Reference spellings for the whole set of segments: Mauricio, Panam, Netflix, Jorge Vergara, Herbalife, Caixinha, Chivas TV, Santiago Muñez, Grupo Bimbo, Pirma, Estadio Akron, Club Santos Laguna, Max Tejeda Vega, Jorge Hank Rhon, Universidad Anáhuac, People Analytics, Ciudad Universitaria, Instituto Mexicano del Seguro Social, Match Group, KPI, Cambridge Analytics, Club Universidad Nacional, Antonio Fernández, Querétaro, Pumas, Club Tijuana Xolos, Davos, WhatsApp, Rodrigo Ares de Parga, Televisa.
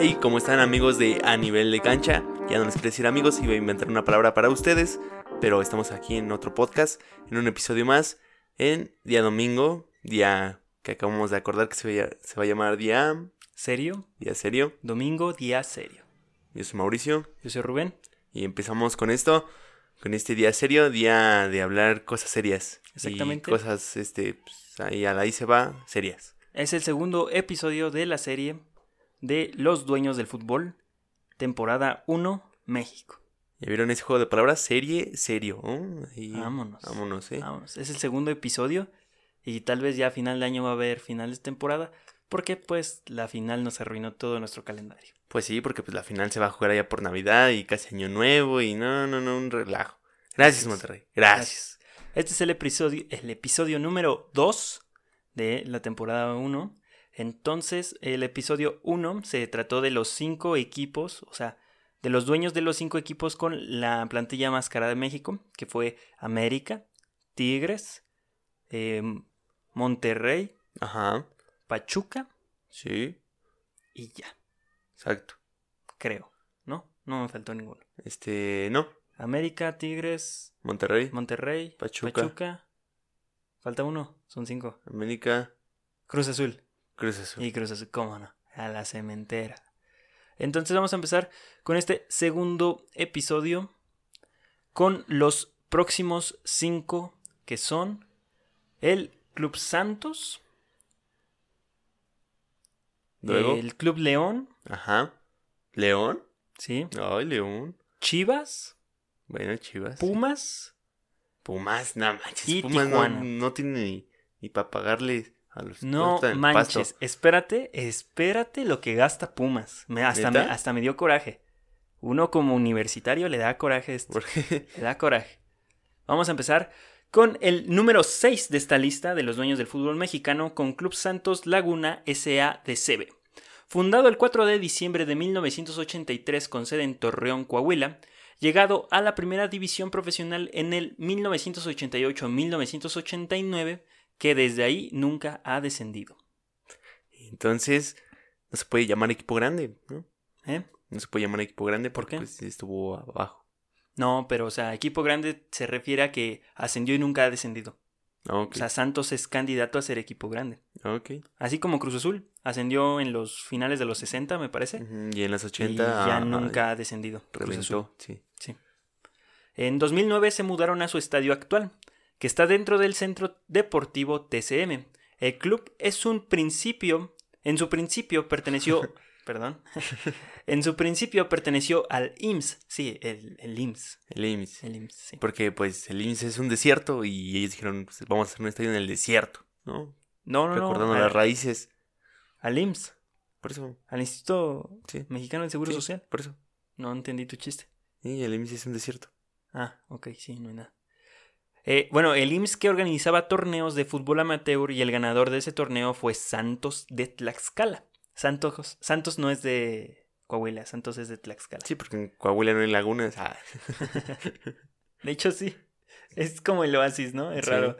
Hey, ¿cómo están, amigos de A Nivel de Cancha? Ya no les quiero decir amigos, iba a inventar una palabra para ustedes, pero estamos aquí en otro podcast, en un episodio más, en día domingo, día que acabamos de acordar que se va a llamar día... ¿Serio? Día serio. Domingo, día serio. Yo soy Mauricio. Yo soy Rubén. Y empezamos con esto, con este día serio, día de hablar cosas serias. Exactamente. Y cosas, pues, ahí se va, serias. Es el segundo episodio de la serie de Los Dueños del Fútbol, temporada 1, México. ¿Ya vieron ese juego de palabras? Serie, serio. Y vámonos. Vámonos, Vámonos. Es el segundo episodio y tal vez ya a final de año va a haber finales de temporada porque, pues, la final nos arruinó todo nuestro calendario. Pues sí, porque pues la final se va a jugar allá por Navidad y casi Año Nuevo y no, un relajo. Gracias, Monterrey. Gracias. Este es el episodio número 2 de la temporada 1. Entonces, el episodio 1 se trató de los 5 equipos, o sea, de los dueños de los 5 equipos con la plantilla más cara de México, que fue América, Tigres, Monterrey, ajá, Pachuca, sí, y ya. Exacto. Creo, ¿no? No me faltó ninguno. No. América, Tigres, Monterrey, Pachuca. Falta uno, son 5. América, Cruz Azul. Y Cruz Azul, ¿cómo no? A la cementera. Entonces vamos a empezar con este segundo episodio con los próximos 5, que son el Club Santos, luego el Club León. Ajá. ¿León? Sí. Ay, León. Chivas. Bueno, Chivas. Pumas, no manches. Y Pumas Tijuana. No tiene ni para pagarle a los... No manches, espérate lo que gasta Pumas. Hasta me dio coraje. Uno como universitario le da coraje esto. ¿Por qué? Le da coraje. Vamos a empezar con el número 6 de esta lista de los dueños del fútbol mexicano, con Club Santos Laguna S.A. de CB. Fundado el 4 de diciembre de 1983 con sede en Torreón, Coahuila, llegado a la primera división profesional en el 1988-1989, que desde ahí nunca ha descendido. Entonces, no se puede llamar equipo grande, ¿no? No se puede llamar equipo grande porque... ¿Por qué? Pues, estuvo abajo. No, pero, o sea, equipo grande se refiere a que ascendió y nunca ha descendido. Okay. O sea, Santos es candidato a ser equipo grande. Okay. Así como Cruz Azul ascendió en los finales de los 60, me parece. Uh-huh. Y en los 80... Y ya nunca ha descendido. Reventó, sí. En 2009 se mudaron a su estadio actual, que está dentro del Centro Deportivo TCM. El club en su principio perteneció... Perdón. En su principio perteneció al IMSS. Sí, el IMSS. El IMSS, sí. Porque, pues, el IMSS es un desierto y ellos dijeron, pues, vamos a hacer un estadio en el desierto, ¿no? No. Recordando las raíces. Al IMSS. Por eso. Al Instituto Mexicano del Seguro Social. Por eso. No entendí tu chiste. Sí, el IMSS es un desierto. Ah, ok, sí, no hay nada. Bueno, el IMSS que organizaba torneos de fútbol amateur y el ganador de ese torneo fue Santos de Tlaxcala. Santos no es de Coahuila, Santos es de Tlaxcala. Sí, porque en Coahuila no hay lagunas. Ah. De hecho, sí. Es como el oasis, ¿no? Es raro.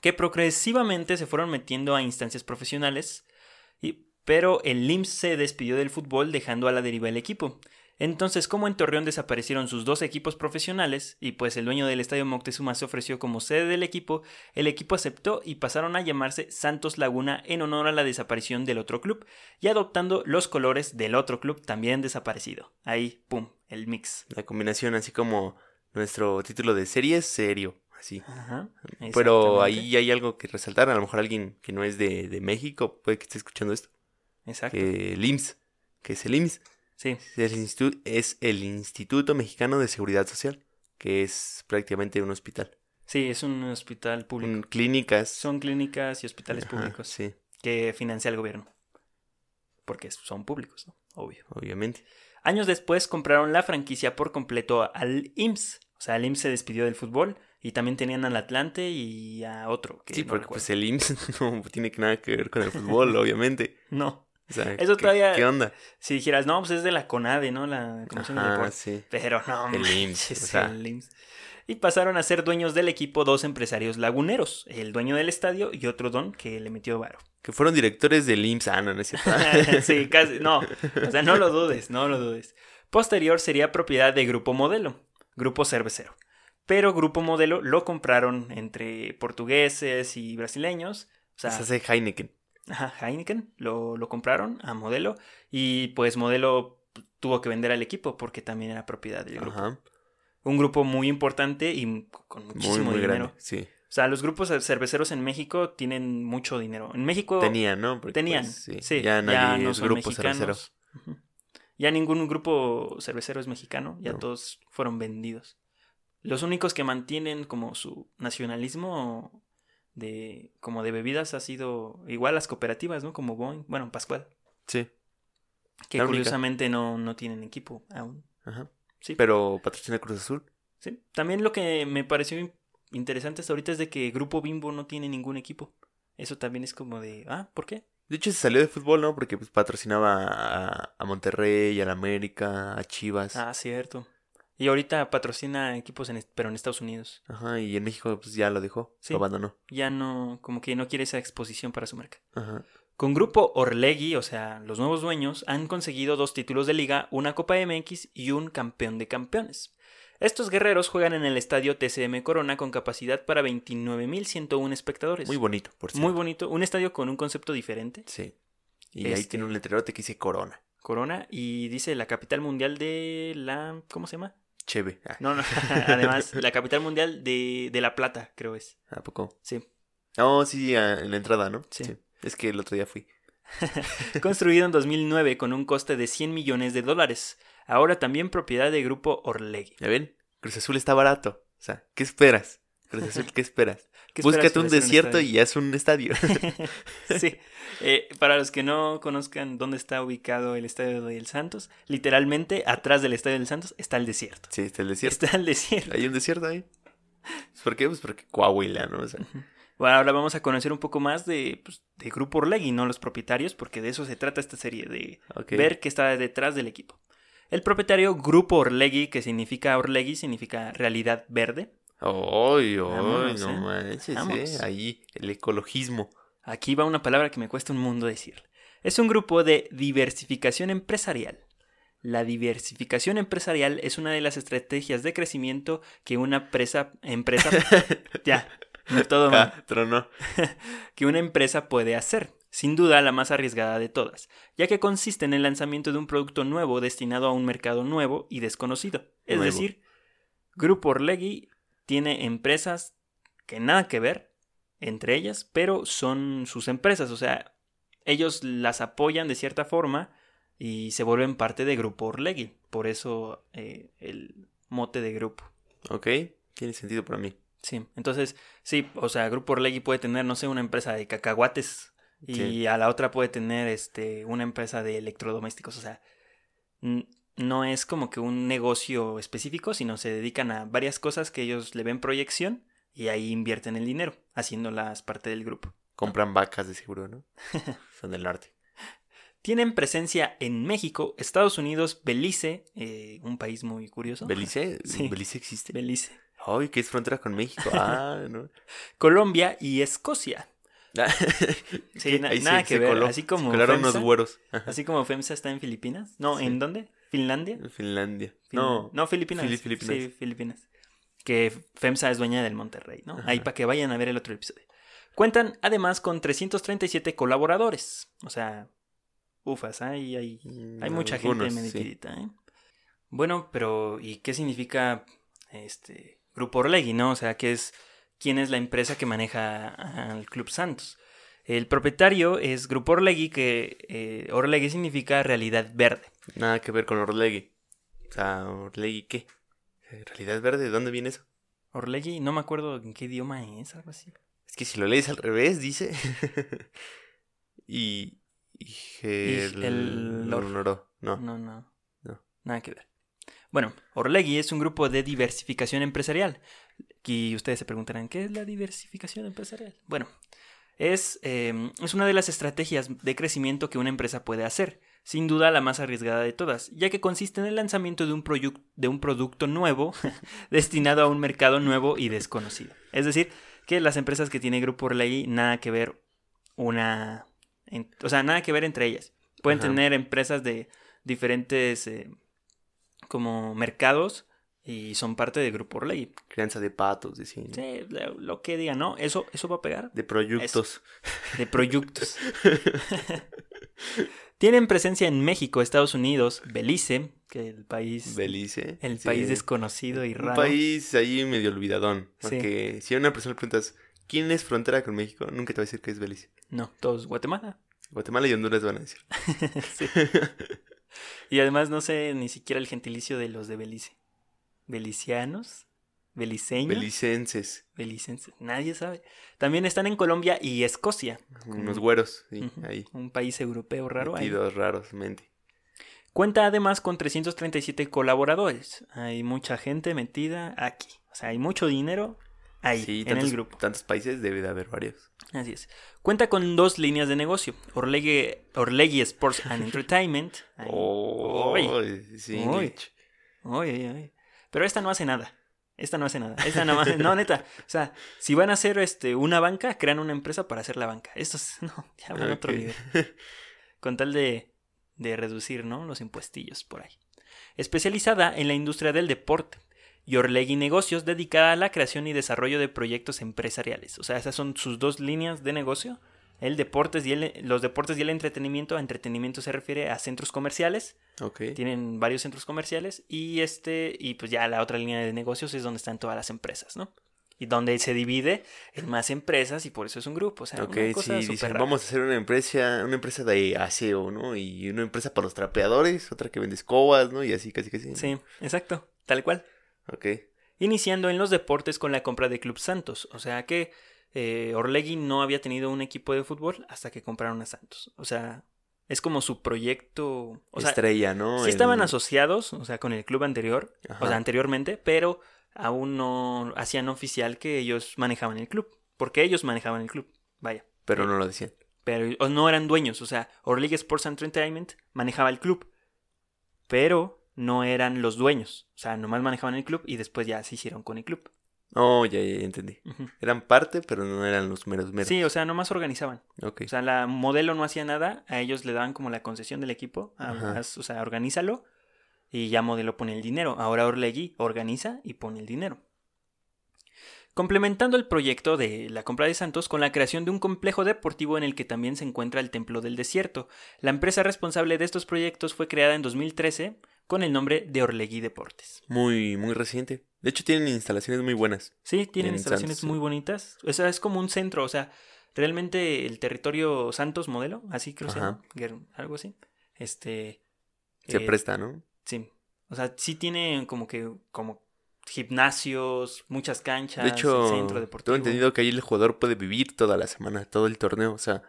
Que progresivamente se fueron metiendo a instancias profesionales, pero el IMSS se despidió del fútbol dejando a la deriva el equipo. Entonces, como en Torreón desaparecieron sus 2 equipos profesionales y pues el dueño del estadio Moctezuma se ofreció como sede del equipo, el equipo aceptó y pasaron a llamarse Santos Laguna en honor a la desaparición del otro club y adoptando los colores del otro club también desaparecido. Ahí, pum, el mix. La combinación, así como nuestro título de serie es serio, así. Ajá, pero ahí hay algo que resaltar, a lo mejor alguien que no es de México puede que esté escuchando esto. Exacto. El IMSS. Sí. Es el Instituto Mexicano de Seguridad Social, que es prácticamente un hospital. Sí, es un hospital público. Son clínicas y hospitales públicos. Sí. Que financia el gobierno. Porque son públicos, ¿no? Obviamente. Años después compraron la franquicia por completo al IMSS. O sea, el IMSS se despidió del fútbol y también tenían al Atlante y a otro. Que sí, no, porque pues el IMSS no tiene nada que ver con el fútbol, obviamente. No. O sea, eso todavía, ¿qué onda? Si dijeras, no, pues es de la CONADE, ¿no? La Comisión de Deportes. Sí. Pero no, el IMSS, el IMSS. Y pasaron a ser dueños del equipo 2 empresarios laguneros, el dueño del estadio y otro don que le metió varo. que fueron directores del IMSS. Ah, no, no es cierto. Sí, casi, no. O sea, no lo dudes, no lo dudes. Posterior sería propiedad de Grupo Modelo, Grupo Cervecero. Pero Grupo Modelo lo compraron entre portugueses y brasileños. O sea, se hace Heineken. Ajá, Heineken lo compraron a Modelo. Y pues Modelo tuvo que vender al equipo porque también era propiedad del grupo. Ajá. Un grupo muy importante y con muchísimo dinero. Grande, sí. O sea, los grupos cerveceros en México tienen mucho dinero. En México... Tenían, ¿no? Porque tenían, pues, sí. Sí. Ya nadie ya no es grupo cervecero. Uh-huh. Ya ningún grupo cervecero es mexicano. Ya no. Todos fueron vendidos. Los únicos que mantienen como su nacionalismo de como de bebidas ha sido igual las cooperativas, ¿no? Como Boeing. Bueno, Pascual. Sí. Que curiosamente no tienen equipo aún. Ajá. Sí. Pero patrocina Cruz Azul. Sí. También lo que me pareció interesante hasta ahorita es de que Grupo Bimbo no tiene ningún equipo. Eso también es como de, ah, ¿por qué? De hecho se salió de fútbol, ¿no? Porque pues patrocinaba a Monterrey, a la América, a Chivas. Ah, cierto. Y ahorita patrocina equipos, pero en Estados Unidos. Ajá, y en México pues ya lo dejó, sí, lo abandonó. Ya no, como que no quiere esa exposición para su marca. Ajá. Con Grupo Orlegi, o sea, los nuevos dueños, han conseguido 2 títulos de liga, una Copa MX y un campeón de campeones. Estos guerreros juegan en el estadio TCM Corona con capacidad para 29,101 espectadores. Muy bonito, por cierto. Muy bonito, un estadio con un concepto diferente. Sí, y ahí tiene un letrerote que dice Corona. Corona, y dice la capital mundial de la... ¿cómo se llama? Cheve. Ah. No, no, además, la capital mundial de La Plata, creo es. ¿A poco? Sí. Oh, sí, en la entrada, ¿no? Sí. Es que el otro día fui. Construido en 2009 con un coste de $100 millones. Ahora también propiedad de Grupo Orlegi. ¿Ya ven? Cruz Azul está barato. O sea, ¿qué esperas? Cruz Azul, ¿qué esperas? ¿Qué búscate esperas un desierto y haz un estadio? Sí. Para los que no conozcan dónde está ubicado el Estadio del Santos, literalmente atrás del Estadio del Santos está el desierto. Sí, está el desierto. Está el desierto. Hay un desierto ahí. ¿Por qué? Pues porque Coahuila, ¿no? O sea... Bueno, ahora vamos a conocer un poco más de Grupo Orlegi, no los propietarios, porque de eso se trata esta serie, de ver qué está detrás del equipo. El propietario Grupo Orlegi, que significa Orlegi, significa realidad verde. ¡Ay, vámonos, no manches! Ahí, el ecologismo. Aquí va una palabra que me cuesta un mundo decir. Es un grupo de diversificación empresarial. La diversificación empresarial es una de las estrategias de crecimiento que una empresa... ya... No todo mal. Tronó. Que una empresa puede hacer, sin duda la más arriesgada de todas, ya que consiste en el lanzamiento de un producto nuevo destinado a un mercado nuevo y desconocido. Es decir, Grupo Orlegi tiene empresas que nada que ver entre ellas, pero son sus empresas, o sea, ellos las apoyan de cierta forma y se vuelven parte de Grupo Orlegi, por eso el mote de grupo. Ok, tiene sentido para mí. Sí, entonces, sí, o sea, Grupo Orlegi puede tener, no sé, una empresa de cacahuates y sí, a la otra puede tener una empresa de electrodomésticos, o sea, no es como que un negocio específico, sino se dedican a varias cosas que ellos le ven proyección y ahí invierten el dinero, haciéndolas parte del grupo. Compran vacas de seguro, ¿no? Son del norte. Tienen presencia en México, Estados Unidos, Belice, un país muy curioso. ¿Belice? Sí. ¿Belice existe? Belice. Ay, que es frontera con México. Ah, no. Colombia y Escocia. Sí, nada que ver. Así como se colaron unos güeros. Así como FEMSA está en Filipinas. No, sí. ¿En dónde? ¿Finlandia? Finlandia. No, Filipinas. Filipinas. Sí, Filipinas. Que FEMSA es dueña del Monterrey, ¿no? Ajá. Ahí para que vayan a ver el otro episodio. Cuentan además con 337 colaboradores. O sea, ufas, hay mucha gente metidita, sí. Bueno, pero ¿y qué significa Grupo Orlegi, ¿no? O sea, que es quién es la empresa que maneja al Club Santos. El propietario es Grupo Orlegi, que Orlegi significa realidad verde. Nada que ver con Orlegi. O sea, ¿Orlegi qué? ¿Realidad verde? ¿De dónde viene eso? Orlegi, no me acuerdo en qué idioma es, algo así. Es que si lo lees al revés, dice. No, nada que ver. Bueno, Orlegi es un grupo de diversificación empresarial. Y ustedes se preguntarán, ¿qué es la diversificación empresarial? Bueno, es una de las estrategias de crecimiento que una empresa puede hacer. Sin duda la más arriesgada de todas, ya que consiste en el lanzamiento de un producto nuevo destinado a un mercado nuevo y desconocido. Es decir, que las empresas que tiene Grupo Orlegi nada que ver una O sea, nada que ver entre ellas. Pueden Ajá. tener empresas de diferentes como mercados y son parte del Grupo Orlegi. Crianza de patos, decían. Sí, lo que digan, ¿no? Eso va a pegar. De proyectos. De proyectos. Tienen presencia en México, Estados Unidos, Belice, que el país... Belice. El sí. país desconocido y raro. Un país ahí medio olvidadón. Porque sí. si a una persona le preguntas, ¿quién es frontera con México? Nunca te va a decir que es Belice. No, todos Guatemala. Guatemala y Honduras van a decir. sí. Y además no sé ni siquiera el gentilicio de los de Belice. Belicianos, beliceños. Belicenses. Nadie sabe. También están en Colombia y Escocia. Unos güeros, sí, uh-huh. ahí. Un país europeo raro. Metidos ahí. Raros, mente. Cuenta además con 337 colaboradores. Hay mucha gente metida aquí. O sea, hay mucho dinero ahí, sí, en el grupo. Tantos países debe de haber varios. Así es. Cuenta con 2 líneas de negocio. Orlegi Sports and Entertainment. Ahí. Oh, sí. Oye. Pero esta no hace nada. Esta nada más. No, neta. O sea, si van a hacer una banca, crean una empresa para hacer la banca. Estos, no, ya van a otro nivel. Con tal de reducir, ¿no? Los impuestillos por ahí. Especializada en la industria del deporte. Y Orlegi Negocios, dedicada a la creación y desarrollo de proyectos empresariales. O sea, esas son sus 2 líneas de negocio. Los deportes y el entretenimiento. A entretenimiento se refiere a centros comerciales. Okay. Tienen varios centros comerciales. Y pues ya la otra línea de negocios es donde están todas las empresas, ¿no? Y donde se divide en más empresas y por eso es un grupo. O sea, okay, una cosa sí, dicen, vamos a hacer una empresa de aseo, ¿no? Y una empresa para los trapeadores, otra que vende escobas, ¿no? Y así, casi que sí. Sí, exacto. Tal cual. Ok. Iniciando en los deportes con la compra de Club Santos. O sea que... Orlegi no había tenido un equipo de fútbol hasta que compraron a Santos. O sea, es como su proyecto... Estrella, ¿no? Sí estaban asociados, o sea, con el club anterior, Ajá. o sea, anteriormente, pero aún no hacían oficial que ellos manejaban el club. Porque ellos manejaban el club, vaya. Pero no lo decían. Pero no eran dueños, o sea, Orlegi Sports and Entertainment manejaba el club, pero no eran los dueños. O sea, nomás manejaban el club y después ya se hicieron con el club. Oh, ya entendí. Uh-huh. Eran parte, pero no eran los meros. Sí, o sea, nomás organizaban. Okay. O sea, la Modelo no hacía nada, a ellos le daban como la concesión del equipo, o sea, organízalo y ya Modelo pone el dinero. Ahora Orlegi organiza y pone el dinero. Complementando el proyecto de la compra de Santos con la creación de un complejo deportivo en el que también se encuentra el Templo del Desierto. La empresa responsable de estos proyectos fue creada en 2013 con el nombre de Orlegi Deportes. Muy, muy reciente. De hecho, tienen instalaciones muy buenas. Sí, tienen instalaciones Santos, muy bonitas. O sea, es como un centro. O sea, realmente el territorio Santos Modelo, así creo que algo así. Se presta, ¿no? Sí. O sea, sí tienen como gimnasios, muchas canchas, de hecho, centro deportivo. Tengo entendido que ahí el jugador puede vivir toda la semana, todo el torneo. O sea,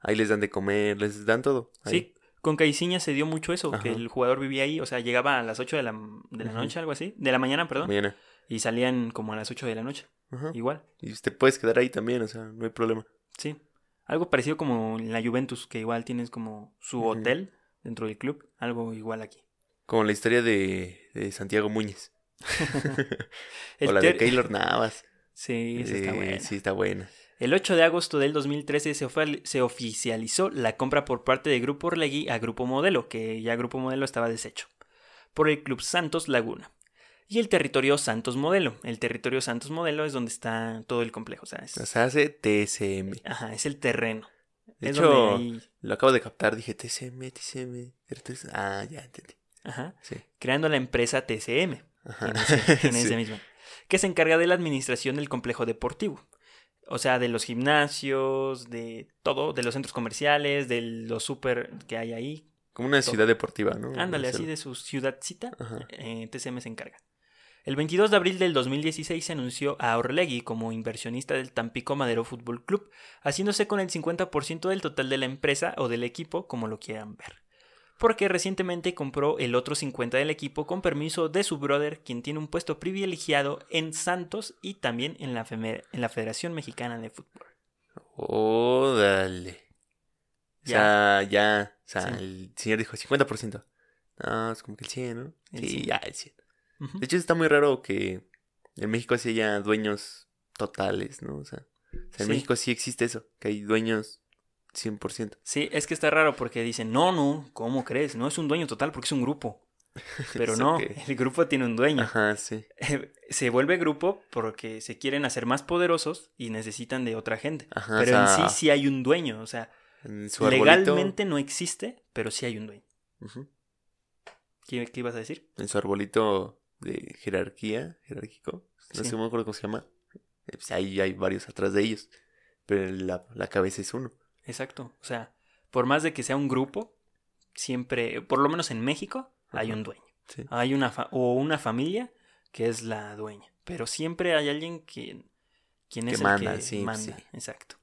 ahí les dan de comer, les dan todo. Ahí. Sí. Con Caixinha se dio mucho eso, Ajá. que el jugador vivía ahí, o sea, llegaba a las 8 de la noche, algo así, de la mañana, perdón, y salían como a las 8 de la noche, Ajá. igual. Y usted puedes quedar ahí también, o sea, no hay problema. Sí, algo parecido como en la Juventus, que igual tienes como su Ajá. hotel dentro del club, algo igual aquí. Como la historia de Santiago Muñez, o la de Keylor Navas. Sí, esa está buena. Sí, está buena. El 8 de agosto del 2013 se oficializó la compra por parte de Grupo Orlegi a Grupo Modelo, que ya Grupo Modelo estaba deshecho, por el Club Santos Laguna y el territorio Santos Modelo. El territorio Santos Modelo es donde está todo el complejo, ¿sabes? O sea, hace TSM. Ajá, es el terreno. De es hecho, ahí... lo acabo de captar, dije TSM. Ah, ya entendí. Ajá, sí. Creando la empresa TSM, Ajá. En ese sí. mismo, que se encarga de la administración del complejo deportivo. O sea, de los gimnasios, de todo, de los centros comerciales, de los súper que hay ahí. Como una todo. Ciudad deportiva, ¿no? Ándale, así de su ciudadcita, TSM se encarga. El 22 de abril del 2016 se anunció a Orlegi como inversionista del Tampico Madero Fútbol Club, haciéndose con el 50% del total de la empresa o del equipo, como lo quieran ver. Porque recientemente compró el otro 50% del equipo con permiso de su brother, quien tiene un puesto privilegiado en Santos y también en la Federación Mexicana de Fútbol. ¡Oh, dale! Ya. O sea, sí. El señor dijo 50%. No, es como que el 100, ¿no? El 100. Uh-huh. De hecho, está muy raro que en México sí haya dueños totales, ¿no? O sea en México sí existe eso, que hay dueños 100%. Sí, es que está raro porque dicen, no, ¿cómo crees? No es un dueño total porque es un grupo. Pero no, okay. El grupo tiene un dueño. Ajá, sí. Se vuelve grupo porque se quieren hacer más poderosos y necesitan de otra gente. Ajá, pero o sea, en sí hay un dueño, o sea, legalmente no existe, pero sí hay un dueño. Uh-huh. ¿Qué ibas a decir? En su arbolito de jerárquico, no sé, me acuerdo cómo se llama. Pues ahí hay varios atrás de ellos, pero la cabeza es uno. Exacto, o sea, por más de que sea un grupo, siempre, por lo menos en México, hay un dueño. Sí. Hay una familia que es la dueña, pero siempre hay alguien quien es manda, el que sí, manda. Sí. Exacto.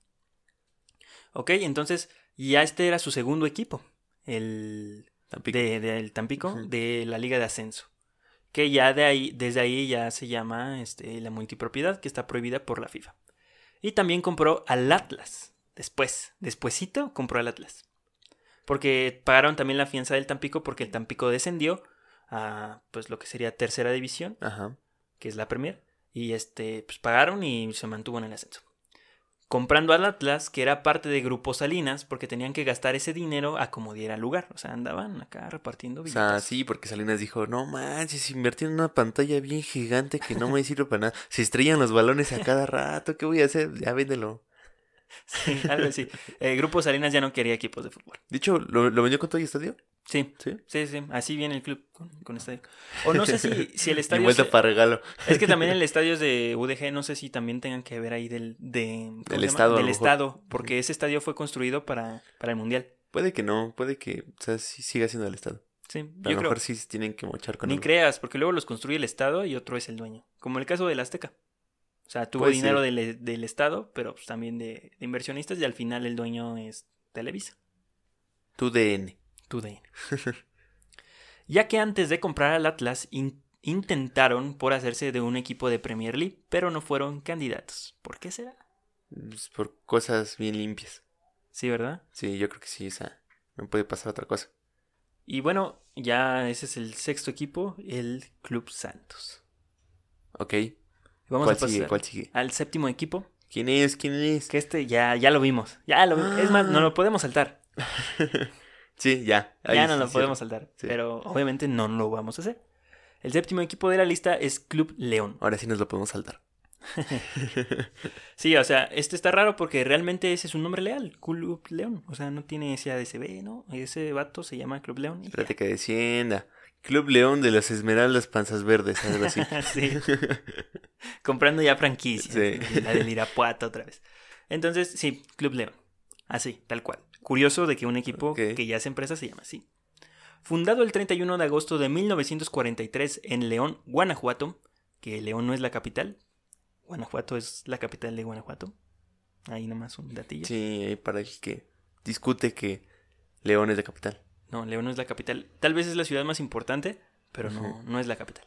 Ok, entonces ya este era su segundo equipo, el Tampico, del Tampico, uh-huh, de la Liga de Ascenso, que ya desde ahí ya se llama la multipropiedad, que está prohibida por la FIFA. Y también compró al Atlas. Despuésito compró al Atlas. Porque pagaron también la fianza del Tampico, porque el Tampico descendió a pues lo que sería tercera división, ajá, que es la Premier, y pues pagaron y se mantuvo en el ascenso. Comprando al Atlas, que era parte de Grupo Salinas, porque tenían que gastar ese dinero a como diera lugar. O sea, andaban acá repartiendo billetes. O sea, sí, porque Salinas dijo, no manches, invertí en una pantalla bien gigante que no me sirve para nada. Se estrellan los balones a cada rato, ¿qué voy a hacer? Ya véndelo. Sí, algo así. Grupo Salinas ya no quería equipos de fútbol. De hecho, ¿lo vendió con todo el estadio? Sí, sí, sí, sí. Así viene el club con estadio. O no sé si el estadio. Y vuelta para regalo. Es que también el estadio es de UDG. No sé si también tengan que ver ahí del estado. Del estado, porque ese estadio fue construido para el mundial. Puede que no, puede que, o sea, sí siga siendo del estado. Sí, a lo mejor sí tienen que mochar con él. Ni creas, porque luego los construye el estado y otro es el dueño. Como el caso del Azteca. O sea, tuvo dinero del Estado, pero pues también de inversionistas, y al final el dueño es Televisa. Tu DN. Ya que antes de comprar al Atlas, intentaron por hacerse de un equipo de Premier League, pero no fueron candidatos. ¿Por qué será? Pues por cosas bien limpias. ¿Sí, verdad? Sí, yo creo que sí, o sea, no puede pasar otra cosa. Y bueno, ya ese es el sexto equipo, el Club Santos. Ok. Vamos a pasar ¿Cuál sigue? Al séptimo equipo. ¿Quién es? Que ya lo vimos. Es más, no lo podemos saltar. Sí, ya. Ya no lo podemos saltar. Sí. Pero obviamente no lo vamos a hacer. El séptimo equipo de la lista es Club León. Ahora sí nos lo podemos saltar. Sí, o sea, está raro porque realmente ese es un nombre leal. Club León. O sea, no tiene ese ADCB, ¿no? Ese vato se llama Club León. Espérate que descienda. Club León de las Esmeraldas Panzas Verdes, algo así. Sí. Comprando ya franquicias. Sí. La del Irapuato otra vez. Entonces, sí, Club León. Así, tal cual. Curioso de que un equipo que ya es empresa se llama así. Fundado el 31 de agosto de 1943 en León, Guanajuato, que León no es la capital. Guanajuato es la capital de Guanajuato. Ahí nomás un datillo. Sí, para el que discute que León es la capital. No, León no es la capital. Tal vez es la ciudad más importante, pero no es la capital.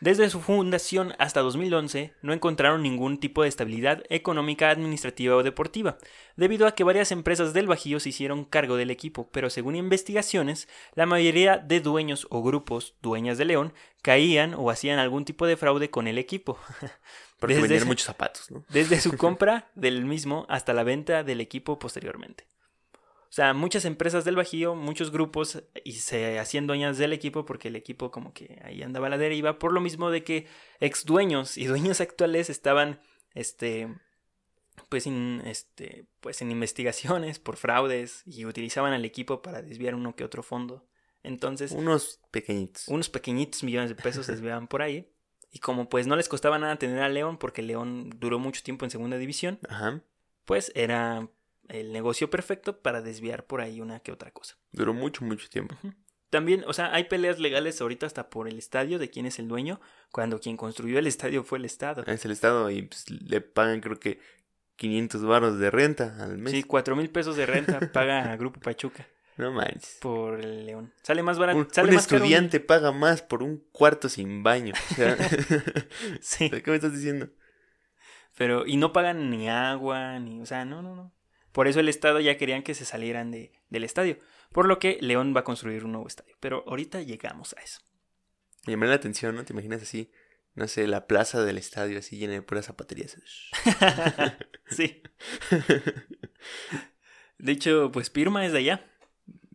Desde su fundación hasta 2011, no encontraron ningún tipo de estabilidad económica, administrativa o deportiva, debido a que varias empresas del Bajío se hicieron cargo del equipo, pero según investigaciones, la mayoría de dueños o grupos dueñas de León caían o hacían algún tipo de fraude con el equipo. Porque vendían muchos zapatos, ¿no? Desde su compra del mismo hasta la venta del equipo posteriormente. O sea, muchas empresas del Bajío, muchos grupos, y se hacían dueñas del equipo porque el equipo como que ahí andaba a la deriva, por lo mismo de que ex dueños y dueños actuales estaban pues en investigaciones por fraudes y utilizaban al equipo para desviar uno que otro fondo. Entonces, unos pequeñitos millones de pesos se desviaban por ahí, y como pues no les costaba nada tener a León porque León duró mucho tiempo en segunda división, ajá, pues era el negocio perfecto para desviar por ahí una que otra cosa. Duró mucho, mucho tiempo. Uh-huh. También, o sea, hay peleas legales ahorita hasta por el estadio, de quién es el dueño, cuando quien construyó el estadio fue el estado. Es el estado, y pues, le pagan creo que 500 baros de renta al mes. Sí, 4,000 pesos de renta paga a Grupo Pachuca. No manches. Por el León. Sale más barato. Un estudiante paga más por un cuarto sin baño. O sea, sí. ¿Qué me estás diciendo? Pero, y no pagan ni agua, ni, o sea, no. Por eso el estado ya querían que se salieran del estadio. Por lo que León va a construir un nuevo estadio. Pero ahorita llegamos a eso. Me llamó la atención, ¿no? ¿Te imaginas así? No sé, la plaza del estadio así llena de puras zapaterías. Sí. De hecho, pues Pirma es de allá.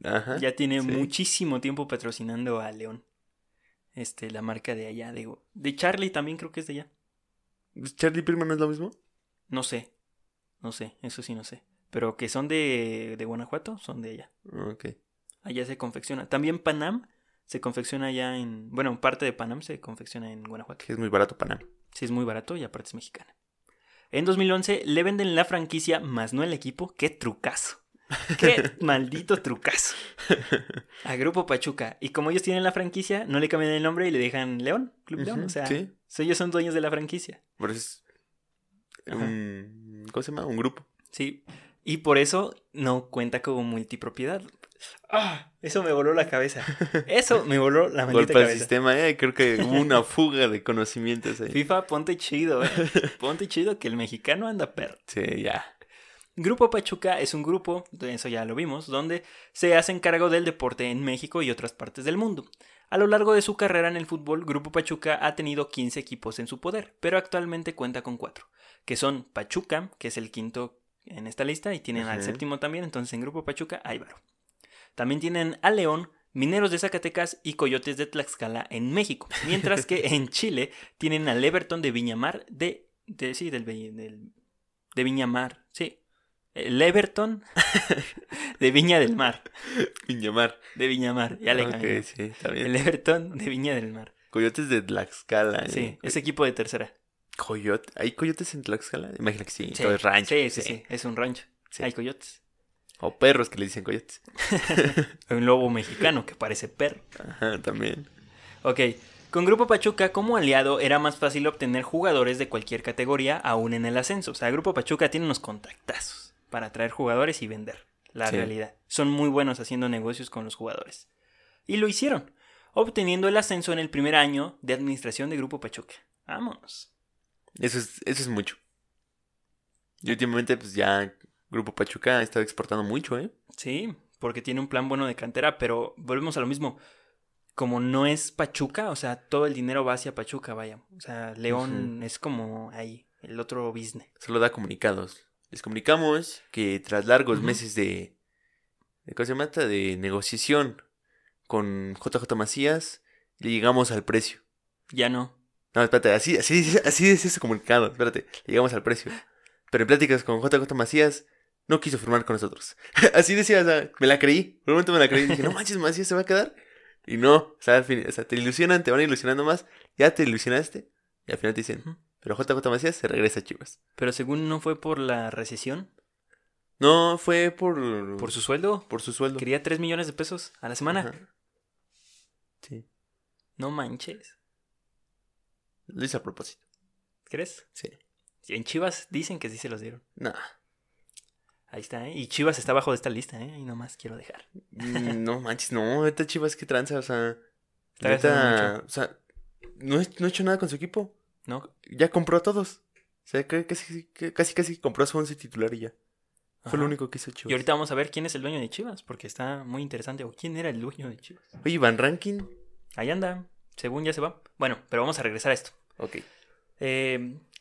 Ajá, ya tiene muchísimo tiempo patrocinando a León. La marca de allá, digo. De Charlie también creo que es de allá. ¿Charlie Pirma no es lo mismo? No sé. No sé, eso sí no sé. Pero que son de Guanajuato, son de allá. Ok. Allá se confecciona. También Panam se confecciona allá en... Bueno, parte de Panam se confecciona en Guanajuato. Es muy barato Panam. Sí, es muy barato y aparte es mexicana. En 2011 le venden la franquicia, más no el equipo. ¡Qué trucazo! ¡Qué maldito trucazo! A Grupo Pachuca. Y como ellos tienen la franquicia, no le cambian el nombre y le dejan León, Club León. O sea, ellos son dueños de la franquicia. Por eso es ¿cómo se llama? Un grupo. Sí. Y por eso no cuenta como multipropiedad. ¡Ah! Eso me voló la cabeza. Eso me voló la maldita cabeza. Golpe al sistema, Creo que hubo una fuga de conocimientos ahí. FIFA, ponte chido, Ponte chido que el mexicano anda perro. Sí, ya. Grupo Pachuca es un grupo, eso ya lo vimos, donde se hacen cargo del deporte en México y otras partes del mundo. A lo largo de su carrera en el fútbol, Grupo Pachuca ha tenido 15 equipos en su poder, pero actualmente cuenta con 4, que son Pachuca, que es el quinto en esta lista, y tienen al séptimo también, entonces en Grupo Pachuca hay varo. También tienen a León, Mineros de Zacatecas y Coyotes de Tlaxcala en México, mientras que en Chile tienen al Everton de Viña del Mar El Everton de Viña del Mar. Ya le cambié. Sí, está bien. El Everton de Viña del Mar. Coyotes de Tlaxcala. Sí, ese equipo de tercera. ¿Coyote? ¿Hay coyotes en Tlaxcala? Imagina que sí, todo es rancho. Sí, es un rancho. Sí. Hay coyotes. O perros que le dicen coyotes. Hay un lobo mexicano que parece perro. Ajá, también. Ok. Con Grupo Pachuca como aliado era más fácil obtener jugadores de cualquier categoría aún en el ascenso. O sea, Grupo Pachuca tiene unos contactazos para atraer jugadores y vender, la realidad. Son muy buenos haciendo negocios con los jugadores. Y lo hicieron, obteniendo el ascenso en el primer año de administración de Grupo Pachuca. Vámonos. Eso es mucho. Y últimamente, pues ya Grupo Pachuca ha estado exportando mucho, Sí, porque tiene un plan bueno de cantera, pero volvemos a lo mismo. Como no es Pachuca, o sea, todo el dinero va hacia Pachuca, vaya. O sea, León es como ahí, el otro business. Solo da comunicados. Les comunicamos que tras largos meses de negociación con JJ Macías, le llegamos al precio. Ya no. No, espérate, así es ese comunicado, espérate, le llegamos al precio. Pero en pláticas con JJ Macías, no quiso firmar con nosotros. Así decía, o sea, me la creí, por un momento me la creí, dije, no manches, Macías se va a quedar. Y no, o sea, al fin, o sea, te ilusionan, te van ilusionando más, ya te ilusionaste, y al final te dicen... Pero JJ Macías se regresa a Chivas. Pero según no fue por la rescisión. No, fue por... ¿Por su sueldo? Por su sueldo. Quería 3 millones de pesos a la semana. Ajá. Sí. No manches. Lo hice a propósito. ¿Crees? Sí. En Chivas dicen que sí se los dieron. No. Ahí está, Y Chivas está abajo de esta lista, Y nomás quiero dejar. No manches, no. Esta Chivas qué tranza, o sea... Ahorita, o sea, no ha hecho nada con su equipo. No, ya compró a todos. O sea, casi compró a su 11 titular y ya. Ajá. Fue lo único que hizo Chivas. Y ahorita vamos a ver quién es el dueño de Chivas, porque está muy interesante. O quién era el dueño de Chivas. Oye, Van Rankin. Ahí anda, según ya se va. Bueno, pero vamos a regresar a esto. Ok.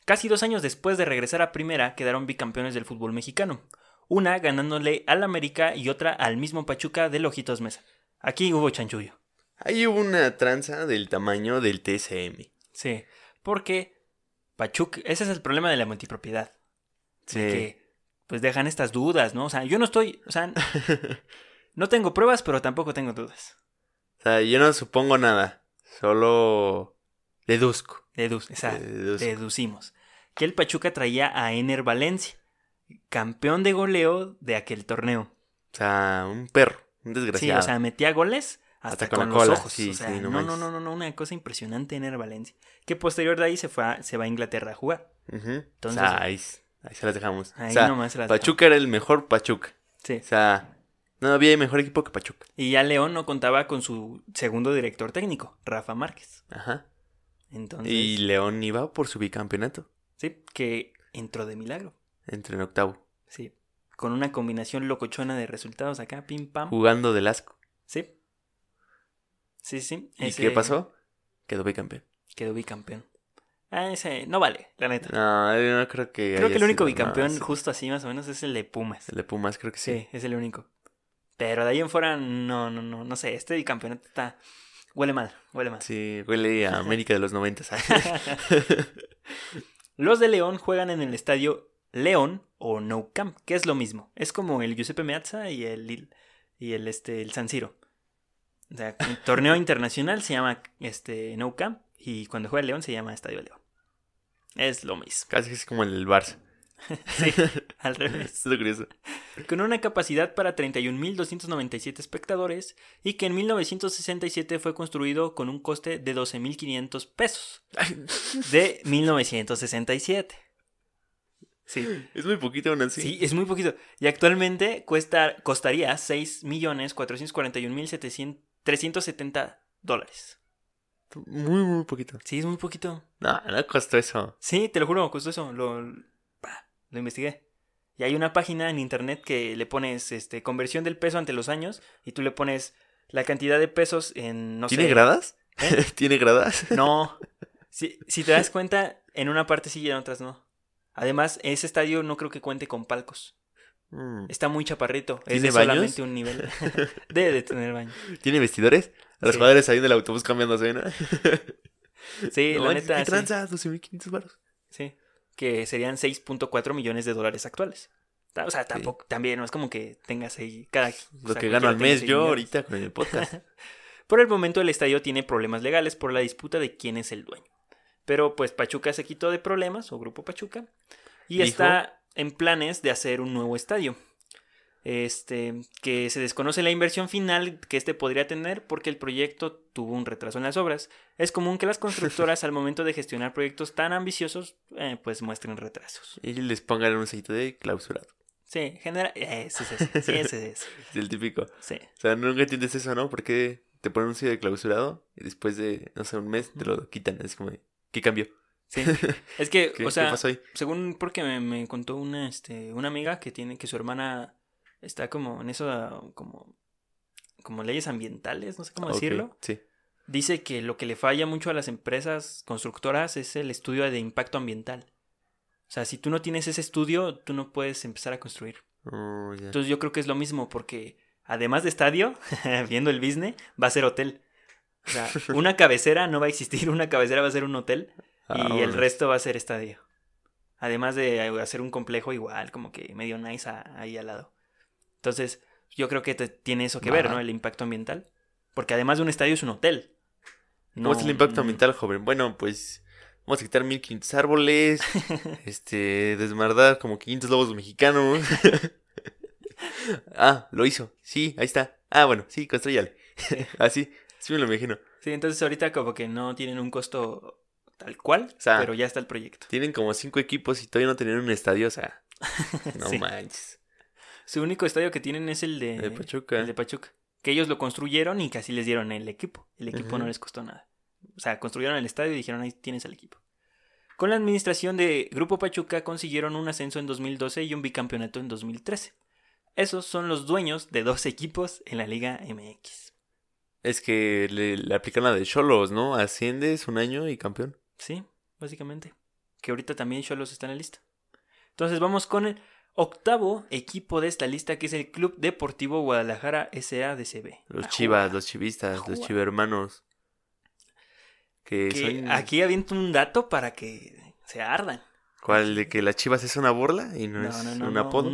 Casi 2 años después de regresar a Primera, quedaron bicampeones del fútbol mexicano. Una ganándole al América y otra al mismo Pachuca de Ojitos Mesa. Aquí hubo chanchullo. Ahí hubo una tranza del tamaño del TSM. Sí. Porque Pachuca, ese es el problema de la multipropiedad. Sí. De que, pues dejan estas dudas, ¿no? O sea, yo no estoy, o sea, no tengo pruebas, pero tampoco tengo dudas. O sea, yo no supongo nada, solo deduzco. Deducimos. Que el Pachuca traía a Ener Valencia, campeón de goleo de aquel torneo. O sea, un perro, un desgraciado. Sí, o sea, metía goles... Hasta con los cola. Ojos, sí, o sea, sí, no, una cosa impresionante en Ener Valencia, que posterior de ahí se va a Inglaterra a jugar. Entonces, o sea, ahí se las dejamos. Ahí, o sea, nomás se las Pachuca dejamos. Era el mejor Pachuca. Sí. O sea, no había mejor equipo que Pachuca. Y ya León no contaba con su segundo director técnico, Rafa Márquez. Ajá. Entonces, y León iba por su bicampeonato. Sí, que entró de milagro. Entró en octavo. Sí, con una combinación locochona de resultados acá, pim pam. Jugando de asco. Sí. Sí. ¿Y qué pasó? Quedó bicampeón. Ah, ese no vale, la neta. No, yo no creo que... Creo que el único bicampeón justo así más o menos es el de Pumas. El de Pumas, creo que sí. Sí, es el único. Pero de ahí en fuera, no sé. Este bicampeonato está... Huele mal. Sí, huele a América de los 90. Los de León juegan en el Estadio León o Nou Camp, que es lo mismo. Es como el Giuseppe Meazza y el San Siro. O sea, el torneo internacional se llama Nou Camp y cuando juega León se llama Estadio León. Es lo mismo. Casi es como el Barça. Sí, al revés. Es lo curioso. Con una capacidad para 31.297 espectadores y que en 1967 fue construido con un coste de 12.500 pesos de 1967. Sí. Es muy poquito aún así. Sí, es muy poquito. Y actualmente costaría $6,441,370. Muy, muy poquito. Sí, es muy poquito. No costó eso. Sí, te lo juro, costó eso. Lo investigué. Y hay una página en internet que le pones conversión del peso ante los años y tú le pones la cantidad de pesos en, no sé... ¿Tiene gradas? ¿Eh? ¿Tiene gradas? No. Si te das cuenta, en una parte sí y en otras no. Además, ese estadio no creo que cuente con palcos. Está muy chaparrito. ¿Tiene baños? Solamente un nivel. Debe de tener baño. ¿Tiene vestidores? A los jugadores ahí del autobús cambiándose, ¿no? Sí, no, la neta... ¿Qué tranza? 12.500 baros. Sí. Que serían $6.4 millones actuales. O sea, tampoco, también no es como que tengas ahí cada... Lo que gano al mes yo ahorita con el podcast. Por el momento el estadio tiene problemas legales por la disputa de quién es el dueño. Pero pues Pachuca se quitó de problemas, o Grupo Pachuca, y dijo, está en planes de hacer un nuevo estadio. Que se desconoce la inversión final que podría tener porque el proyecto tuvo un retraso en las obras. Es común que las constructoras al momento de gestionar proyectos tan ambiciosos pues muestren retrasos. Y les pongan un sitio de clausurado. Sí, genera... Ese es. Es el típico. Sí. O sea, nunca entiendes eso, ¿no? Porque te ponen un sitio de clausurado y después de, no sé, un mes te lo quitan. Es como, ¿qué cambió? Sí, es que, o sea, según porque me contó una amiga que tiene que su hermana... Está como en eso, como leyes ambientales, no sé cómo decirlo. Sí. Dice que lo que le falla mucho a las empresas constructoras es el estudio de impacto ambiental. O sea, si tú no tienes ese estudio, tú no puedes empezar a construir. Yeah. Entonces yo creo que es lo mismo porque además de estadio, viendo el business, va a ser hotel. O sea, una cabecera no va a existir, una cabecera va a ser un hotel el resto va a ser estadio. Además de hacer un complejo igual, como que medio nice ahí al lado. Entonces, yo creo que tiene eso que ver, ¿no? El impacto ambiental. Porque además de un estadio es un hotel. No, ¿cómo es el impacto ambiental, joven? Bueno, pues vamos a quitar 1,500 árboles, desmardar como 500 lobos mexicanos. Lo hizo. Sí, ahí está. Bueno, sí, constrúyale. Así, sí me lo imagino. Sí, entonces ahorita como que no tienen un costo tal cual, o sea, pero ya está el proyecto. Tienen como 5 equipos y todavía no tienen un estadio, o sea, no manches. Su único estadio que tienen es el de Pachuca. El de Pachuca. Que ellos lo construyeron y casi les dieron el equipo. El equipo no les costó nada. O sea, construyeron el estadio y dijeron, ahí tienes el equipo. Con la administración de Grupo Pachuca consiguieron un ascenso en 2012 y un bicampeonato en 2013. Esos son los dueños de 2 equipos en la Liga MX. Es que le aplican la de Xolos, ¿no? Asciendes un año y campeón. Sí, básicamente. Que ahorita también Xolos está en la lista. Entonces vamos con el... octavo equipo de esta lista, que es el Club Deportivo Guadalajara S.A.D.C.B. Los Chivas, los chivistas, los chivermanos. Que son... Aquí aviento un dato para que se ardan. ¿Cuál? ¿De que las Chivas es una burla y no es un apodo?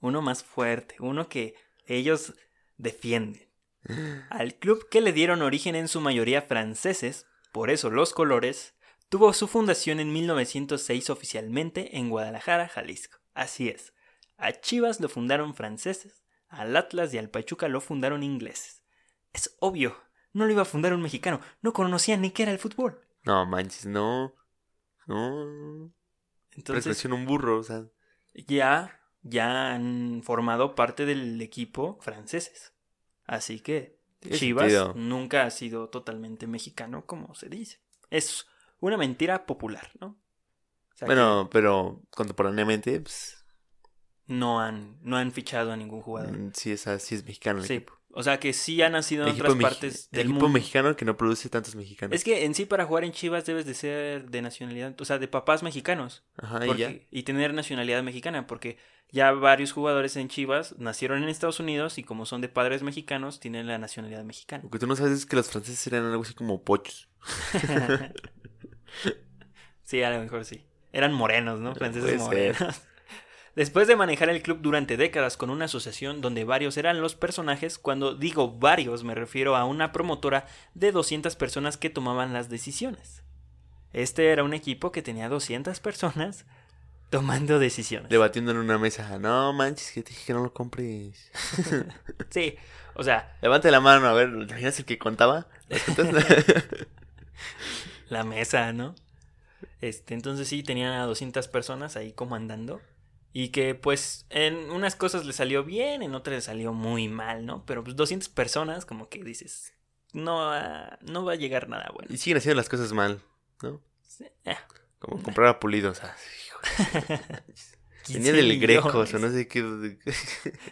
Uno más fuerte, uno que ellos defienden. Al club que le dieron origen en su mayoría franceses, por eso los colores, tuvo su fundación en 1906 oficialmente en Guadalajara, Jalisco. Así es, a Chivas lo fundaron franceses, al Atlas y al Pachuca lo fundaron ingleses. Es obvio, no lo iba a fundar un mexicano, no conocía ni qué era el fútbol. No manches, no. Entonces, prestación un burro, o sea. Ya han formado parte del equipo franceses, así que Chivas nunca ha sido totalmente mexicano como se dice. Es una mentira popular, ¿no? O sea, bueno, pero contemporáneamente, pues... No han fichado a ningún jugador. Sí, es mexicano el equipo. O sea, que sí ha nacido en otras partes del mundo. El equipo mexicano que no produce tantos mexicanos. Es que en sí para jugar en Chivas debes de ser de nacionalidad, o sea, de papás mexicanos. Ajá, porque, y tener nacionalidad mexicana, porque ya varios jugadores en Chivas nacieron en Estados Unidos y como son de padres mexicanos, tienen la nacionalidad mexicana. Lo que tú no sabes es que los franceses eran algo así como pochos. Sí, a lo mejor sí. Eran morenos, ¿no? Franceses morenos. Ser. Después de manejar el club durante décadas con una asociación donde varios eran los personajes, cuando digo varios me refiero a una promotora de 200 personas que tomaban las decisiones. Este era un equipo que tenía 200 personas tomando decisiones. Debatiendo en una mesa, no manches, que te dije que no lo compres. Sí, o sea... Levante la mano, a ver, ¿te imaginas el que contaba? La mesa, ¿no? Entonces sí, tenían a 200 personas ahí comandando. Y que, pues, en unas cosas le salió bien, en otras le salió muy mal, ¿no? Pero, pues, 200 personas, como que dices, no va a llegar nada bueno. Y siguen haciendo las cosas mal, ¿no? Sí. Como comprar a Pulido, o sea, venía del Greco, o no sé qué.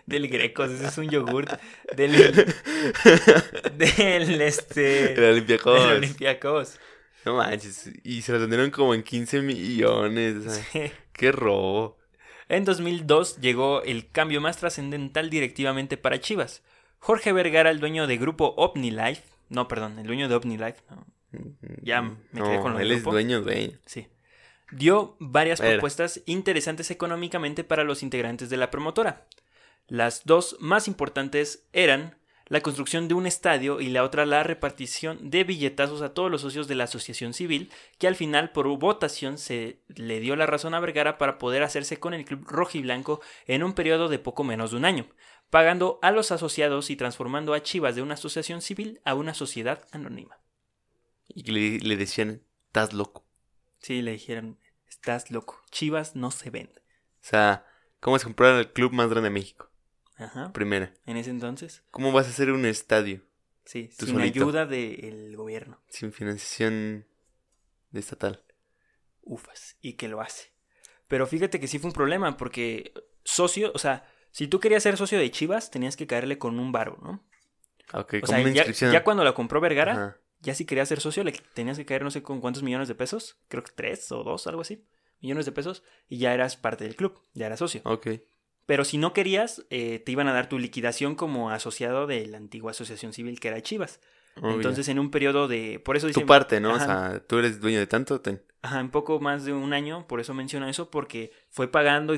Del Greco, ese es un yogurt. El Olympiacos. El Olympiacos. No manches, y se lo vendieron como en 15 millones, o sea, sí. Qué robo. En 2002 llegó el cambio más trascendental directivamente para Chivas. Jorge Vergara, el dueño de Grupo Omnilife. No, perdón, el dueño de Omnilife. No. Ya me quedé con lo del grupo. Él es dueño. Sí. Dio varias propuestas interesantes económicamente para los integrantes de la promotora. Las dos más importantes eran la construcción de un estadio y la otra la repartición de billetazos a todos los socios de la asociación civil, que al final por votación se le dio la razón a Vergara para poder hacerse con el club rojiblanco en un periodo de poco menos de un año, pagando a los asociados y transformando a Chivas de una asociación civil a una sociedad anónima. Y le decían, estás loco. Sí, le dijeron, estás loco, Chivas no se vende. O sea, ¿cómo se compraron el club más grande de México? Ajá. Primera. En ese entonces. ¿Cómo vas a hacer un estadio? Sí, sin solito? Ayuda del gobierno. Sin financiación estatal. Ufas, y que lo hace. Pero fíjate que sí fue un problema porque socio, o sea, si tú querías ser socio de Chivas, tenías que caerle con un varo, ¿no? Ok, o sea, una inscripción. Ya cuando la compró Vergara, ajá, ya si querías ser socio, le tenías que caer no sé con cuántos millones de pesos. Creo que 3 o 2, algo así. Millones de pesos. Y ya eras parte del club, ya eras socio. Ok. Pero si no querías, te iban a dar tu liquidación como asociado de la antigua asociación civil que era Chivas. Obvio. Entonces, en un periodo de... por eso dicen, tu parte, ¿no? Ajá, o sea, tú eres dueño de tanto. Ajá, en poco más de un año, por eso menciono eso, porque fue pagando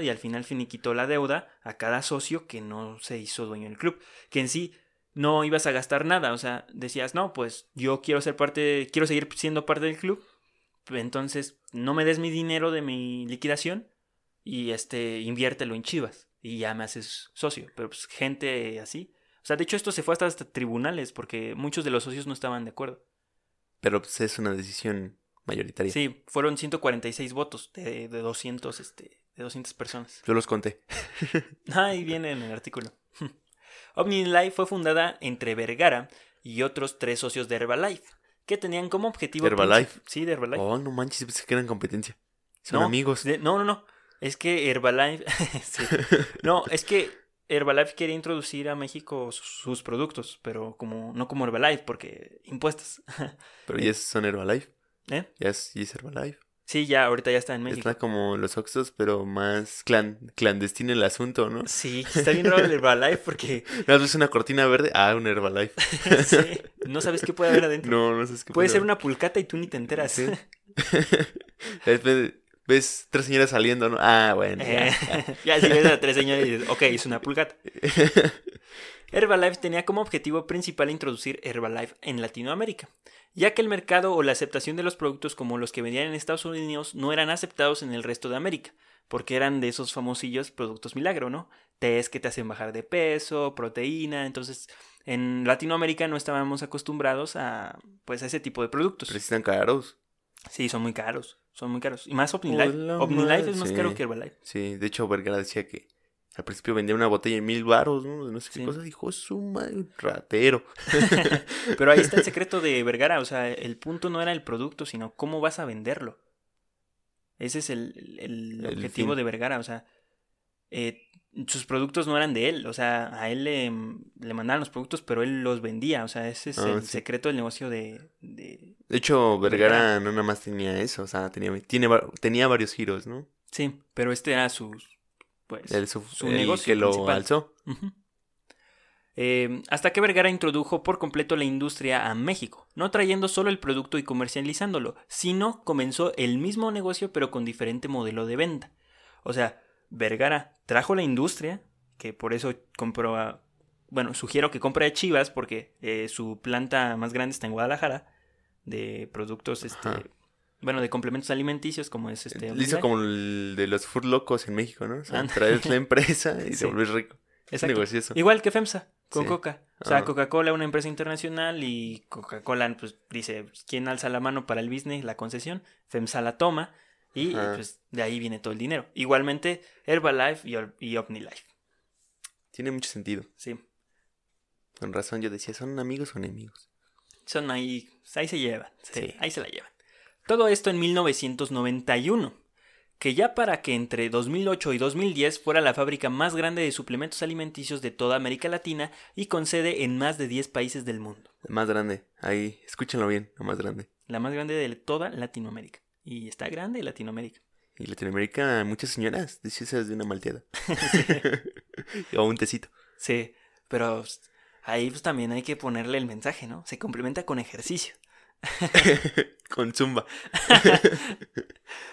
y al final finiquitó la deuda a cada socio que no se hizo dueño del club. Que en sí no ibas a gastar nada, o sea, decías, no, pues yo quiero seguir siendo parte del club, entonces no me des mi dinero de mi liquidación. Y inviértelo en Chivas y ya me haces socio. Pero pues gente así. O sea, de hecho esto se fue hasta tribunales porque muchos de los socios no estaban de acuerdo. Pero pues es una decisión mayoritaria. Sí, fueron 146 votos de 200, de 200 personas. Yo los conté. Ahí viene en el artículo. Omnilife fue fundada entre Vergara y otros 3 socios de Herbalife que tenían como objetivo... ¿Herbalife? Sí, de Herbalife. Oh, no manches, pensé que eran competencia. Son amigos. No. Es que Herbalife... sí. No, es que Herbalife quería introducir a México sus productos, pero no como Herbalife, porque impuestos. Pero ya son Herbalife. ¿Eh? Ya es Herbalife. Sí, ya, ahorita ya está en México. Está como los Oxxos, pero más clandestino el asunto, ¿no? Sí, está bien raro el Herbalife porque... ¿No ves una cortina verde? Ah, un Herbalife. Sí, no sabes qué puede haber adentro. No sabes qué puede haber. Puede ser una pulcata y tú ni te enteras. Sí. Ves 3 señoras saliendo, ¿no? Ah, bueno. Ya si ves a 3 señoras y dices, ok, es una pulgata. Herbalife tenía como objetivo principal introducir Herbalife en Latinoamérica, ya que el mercado o la aceptación de los productos como los que vendían en Estados Unidos no eran aceptados en el resto de América, porque eran de esos famosillos productos milagro, ¿no? Tés que te hacen bajar de peso, proteína, entonces... En Latinoamérica no estábamos acostumbrados a ese tipo de productos. Pero están caros. Sí, son muy caros. Y más Omnilife. Omnilife es más caro que Herbalife. Sí, de hecho Vergara decía que al principio vendía una botella en 1000 baros, ¿no? No sé qué cosa. Dijo, su madre, ratero. Pero ahí está el secreto de Vergara. O sea, el punto no era el producto, sino cómo vas a venderlo. Ese es el objetivo de Vergara. O sea, sus productos no eran de él, o sea, a él le mandaban los productos, pero él los vendía, o sea, ese es el secreto del negocio De hecho, Vergara no nada más tenía eso, o sea, tenía varios giros, ¿no? Sí, pero este era su negocio que principal. Lo alzó. Uh-huh. Hasta que Vergara introdujo por completo la industria a México, no trayendo solo el producto y comercializándolo, sino comenzó el mismo negocio pero con diferente modelo de venta. O sea, Vergara trajo la industria, que por eso compró sugiero que compre a Chivas porque su planta más grande está en Guadalajara, de productos, de complementos alimenticios, como es Omnilife. Como el de los Food Locos en México, ¿no? O sea, traes la empresa y te volvés rico. Exacto. Igual que FEMSA, con Coca. O sea, Coca-Cola, una empresa internacional, y Coca-Cola pues dice, ¿quién alza la mano para el business? La concesión. FEMSA la toma y pues de ahí viene todo el dinero. Igualmente Herbalife y Omnilife. Tiene mucho sentido. Sí. Con razón yo decía, ¿son amigos o enemigos? Son ahí se llevan, ahí se la llevan. Todo esto en 1991. Que ya para que entre 2008 y 2010 fuera la fábrica más grande de suplementos alimenticios de toda América Latina y con sede en más de 10 países del mundo. La más grande, ahí, escúchenlo bien, la más grande. La más grande de toda Latinoamérica. Y está grande Latinoamérica. Y Latinoamérica, muchas señoras, deseosas de una malteada. O un tecito. Sí, pero ahí pues también hay que ponerle el mensaje, ¿no? Se complementa con ejercicio. Con zumba.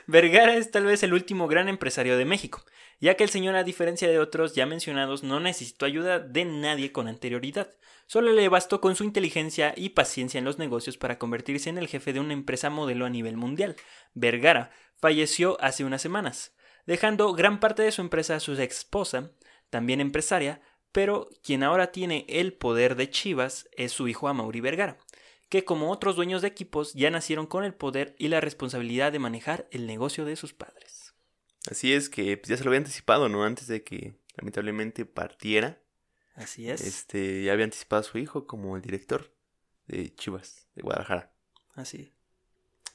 Vergara es tal vez el último gran empresario de México, ya que el señor, a diferencia de otros ya mencionados, no necesitó ayuda de nadie con anterioridad. Solo le bastó con su inteligencia y paciencia en los negocios para convertirse en el jefe de una empresa modelo a nivel mundial. Vergara falleció hace unas semanas, dejando gran parte de su empresa a su esposa, también empresaria, pero quien ahora tiene el poder de Chivas es su hijo Amaury Vergara, que como otros dueños de equipos ya nacieron con el poder y la responsabilidad de manejar el negocio de sus padres. Así es que pues ya se lo había anticipado, ¿no? Antes de que lamentablemente partiera. Así es. Ya había anticipado a su hijo como el director de Chivas de Guadalajara. Así,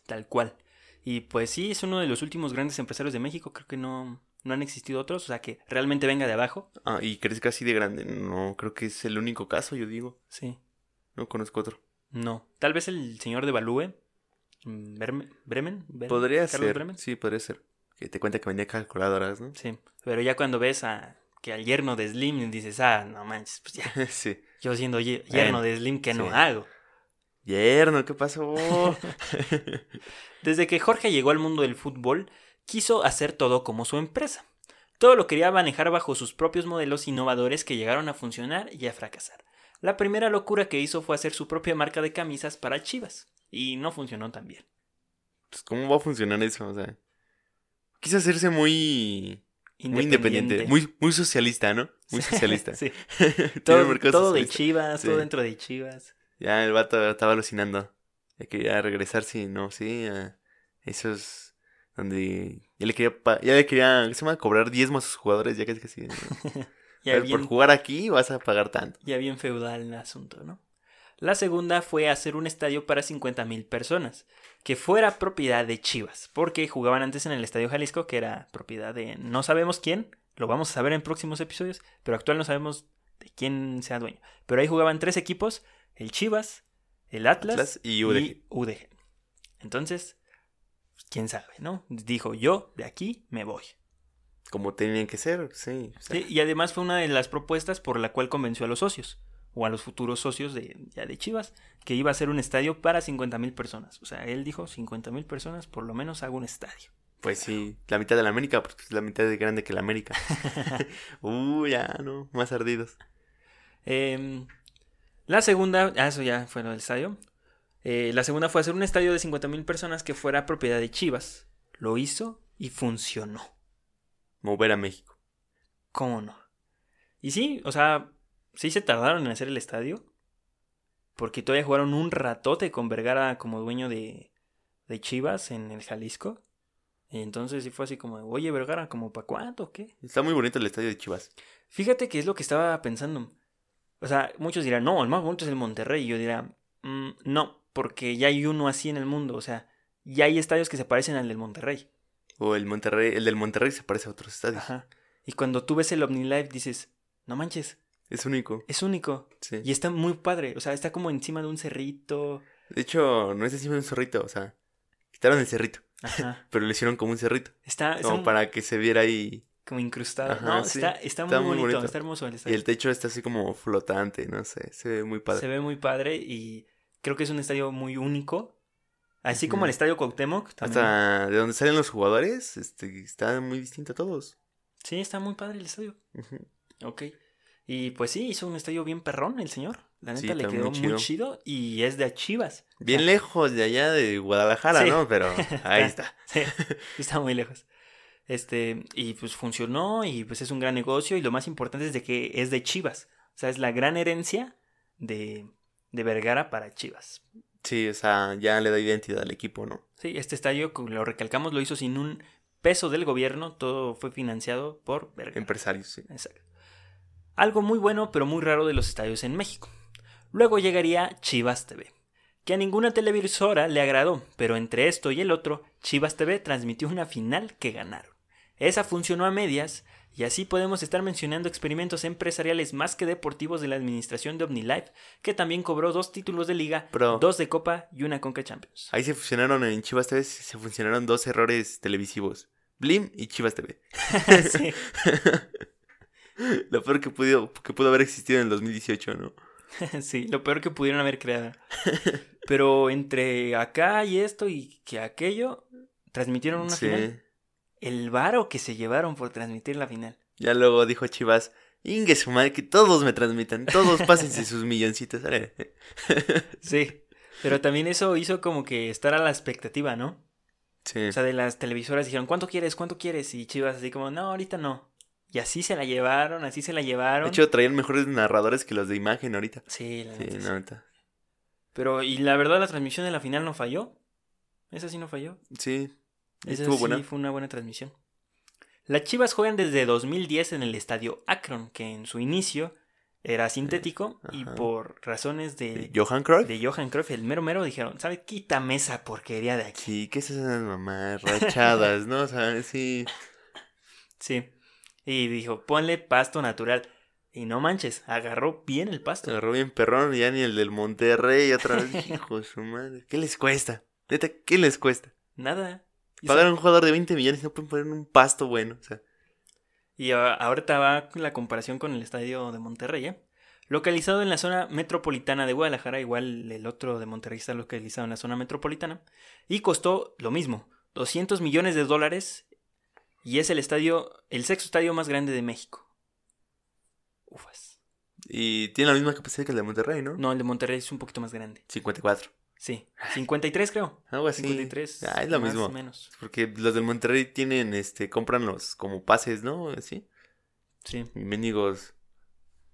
tal cual. Y pues sí, es uno de los últimos grandes empresarios de México, creo que no han existido otros, o sea que realmente venga de abajo. Ah, y crezca así de grande, no, creo que es el único caso, yo digo. Sí. No conozco otro. No, tal vez el señor de Balúe, Bremen. Podría Carlos ser, Bremen. Sí, podría ser. Que te cuenta que vendía calculadoras, ¿no? Sí, pero ya cuando ves que al yerno de Slim dices, no manches, pues ya. Sí. Yo siendo yerno de Slim, ¿qué no hago? Yerno, ¿qué pasó? Desde que Jorge llegó al mundo del fútbol, quiso hacer todo como su empresa. Todo lo quería manejar bajo sus propios modelos innovadores que llegaron a funcionar y a fracasar. La primera locura que hizo fue hacer su propia marca de camisas para Chivas. Y no funcionó tan bien. Pues, ¿cómo va a funcionar eso? O sea, quiso hacerse muy independiente. Muy socialista, ¿no? Muy socialista. Sí. todo de Chivas, sí. Todo dentro de Chivas. Ya el vato estaba alucinando. Ya quería regresarse, sí, ¿no? Sí, a esos donde ya le quería ¿qué se llama? Cobrar diezmos a sus jugadores, ya que sí, ¿no? Ya bien, por jugar aquí vas a pagar tanto. Ya bien feudal el asunto, ¿no? La segunda fue hacer un estadio para 50,000 personas, que fuera propiedad de Chivas, porque jugaban antes en el Estadio Jalisco, que era propiedad de no sabemos quién, lo vamos a saber en próximos episodios, pero actual no sabemos de quién sea dueño. Pero ahí jugaban 3 equipos, el Chivas, el Atlas y UDG. Entonces, quién sabe, ¿no? Dijo, yo de aquí me voy. Como tenían que ser, sí, o sea. Sí. Y además fue una de las propuestas por la cual convenció a los socios, o a los futuros socios de Chivas, que iba a ser un estadio para 50,000 personas. O sea, él dijo, 50,000 personas, por lo menos hago un estadio. Pues sí, la mitad de la América, porque es la mitad de grande que la América. Ya, no, más ardidos. La segunda, eso ya fue lo del estadio. La segunda fue hacer un estadio de 50,000 personas que fuera propiedad de Chivas. Lo hizo y funcionó. Mover a México. ¿Cómo no? Y sí, o sea, sí se tardaron en hacer el estadio. Porque todavía jugaron un ratote con Vergara como dueño de Chivas en el Jalisco. Y entonces sí fue así como, oye, Vergara, ¿como para cuánto o qué? Está muy bonito el estadio de Chivas. Fíjate que es lo que estaba pensando. O sea, muchos dirán, no, el más bonito es el Monterrey. Y yo dirá, no, porque ya hay uno así en el mundo. O sea, ya hay estadios que se parecen al del Monterrey. O el del Monterrey se parece a otros estadios. Ajá. Y cuando tú ves el Omnilife dices, no manches. Es único. Es único. Sí. Y está muy padre. O sea, está como encima de un cerrito. De hecho, no es encima de un cerrito. O sea, quitaron el cerrito. Ajá. Pero lo hicieron como un cerrito. Está... como está para que se viera ahí... como incrustado. Ajá, no, sí. está muy bonito. Está hermoso el estadio. Y el techo está así como flotante, no sé. Se ve muy padre. Se ve muy padre y creo que es un estadio muy único. Así como el estadio Cuauhtémoc. También. Hasta de donde salen los jugadores, está muy distinto a todos. Sí, está muy padre el estadio. Uh-huh. Ok. Y pues sí, hizo un estadio bien perrón el señor. La neta sí, le quedó muy chido y es de Chivas. Bien lejos de allá de Guadalajara, sí. ¿No? Pero ahí está. Sí, está muy lejos. Y pues funcionó y pues es un gran negocio y lo más importante es de que es de Chivas. O sea, es la gran herencia de Vergara para Chivas. Sí, o sea, ya le da identidad al equipo, ¿no? Sí, este estadio, lo recalcamos, lo hizo sin un peso del gobierno, todo fue financiado por Vergara. Empresarios, sí. Exacto. Algo muy bueno, pero muy raro de los estadios en México. Luego llegaría Chivas TV, que a ninguna televisora le agradó, pero entre esto y el otro, Chivas TV transmitió una final que ganaron. Esa funcionó a medias, y así podemos estar mencionando experimentos empresariales más que deportivos de la administración de Omnilife, que también cobró 2 títulos de liga, pero 2 de copa y 1 Conca Champions. Ahí se fusionaron en Chivas TV, se fusionaron 2 errores televisivos, Blim y Chivas TV. Sí. Lo peor que pudo haber existido en el 2018, ¿no? Sí, lo peor que pudieron haber creado. Pero entre acá y esto y que aquello, transmitieron una final. El varo que se llevaron por transmitir la final. Ya luego dijo Chivas, ingue su madre, que todos me transmitan, todos pásense sus milloncitos. Sí, pero también eso hizo como que estar a la expectativa, ¿no? Sí. O sea, de las televisoras dijeron, ¿cuánto quieres? ¿Cuánto quieres? Y Chivas así como, no, ahorita no. Y así se la llevaron, así se la llevaron. De hecho, traían mejores narradores que los de imagen ahorita. Sí, la neta. Sí, la neta. Pero, y la verdad, la transmisión de la final no falló. Esa sí no falló. Sí. Esa sí buena. Fue una buena transmisión. Las Chivas juegan desde 2010 en el estadio Akron, que en su inicio era sintético. Y por razones de Johan Cruyff, el mero dijeron, ¿sabes? Quítame esa porquería de aquí. Sí, ¿qué es esas mamás rachadas, no? O sea, sí. Sí. Y dijo, ponle pasto natural. Y no manches, agarró bien el pasto. Agarró bien perrón, ya ni el del Monterrey. Otra vez, hijo de su madre. ¿Qué les cuesta? Neta, ¿qué les cuesta? Nada. Pagar a un jugador de 20 millones no pueden poner un pasto bueno. O sea. Y ahorita va la comparación con el estadio de Monterrey, ¿eh? Localizado en la zona metropolitana de Guadalajara. Igual el otro de Monterrey está localizado en la zona metropolitana. Y costó lo mismo, $200 millones. Y es el 6º estadio más grande de México. Ufas. Y tiene la misma capacidad que el de Monterrey, ¿no? No, el de Monterrey es un poquito más grande. 54. Sí, 53 creo. Algo así. 53. Ah, es lo mismo. Más o menos. Porque los del Monterrey tienen, compran los como pases, ¿no? Así. Sí. Y mendigos.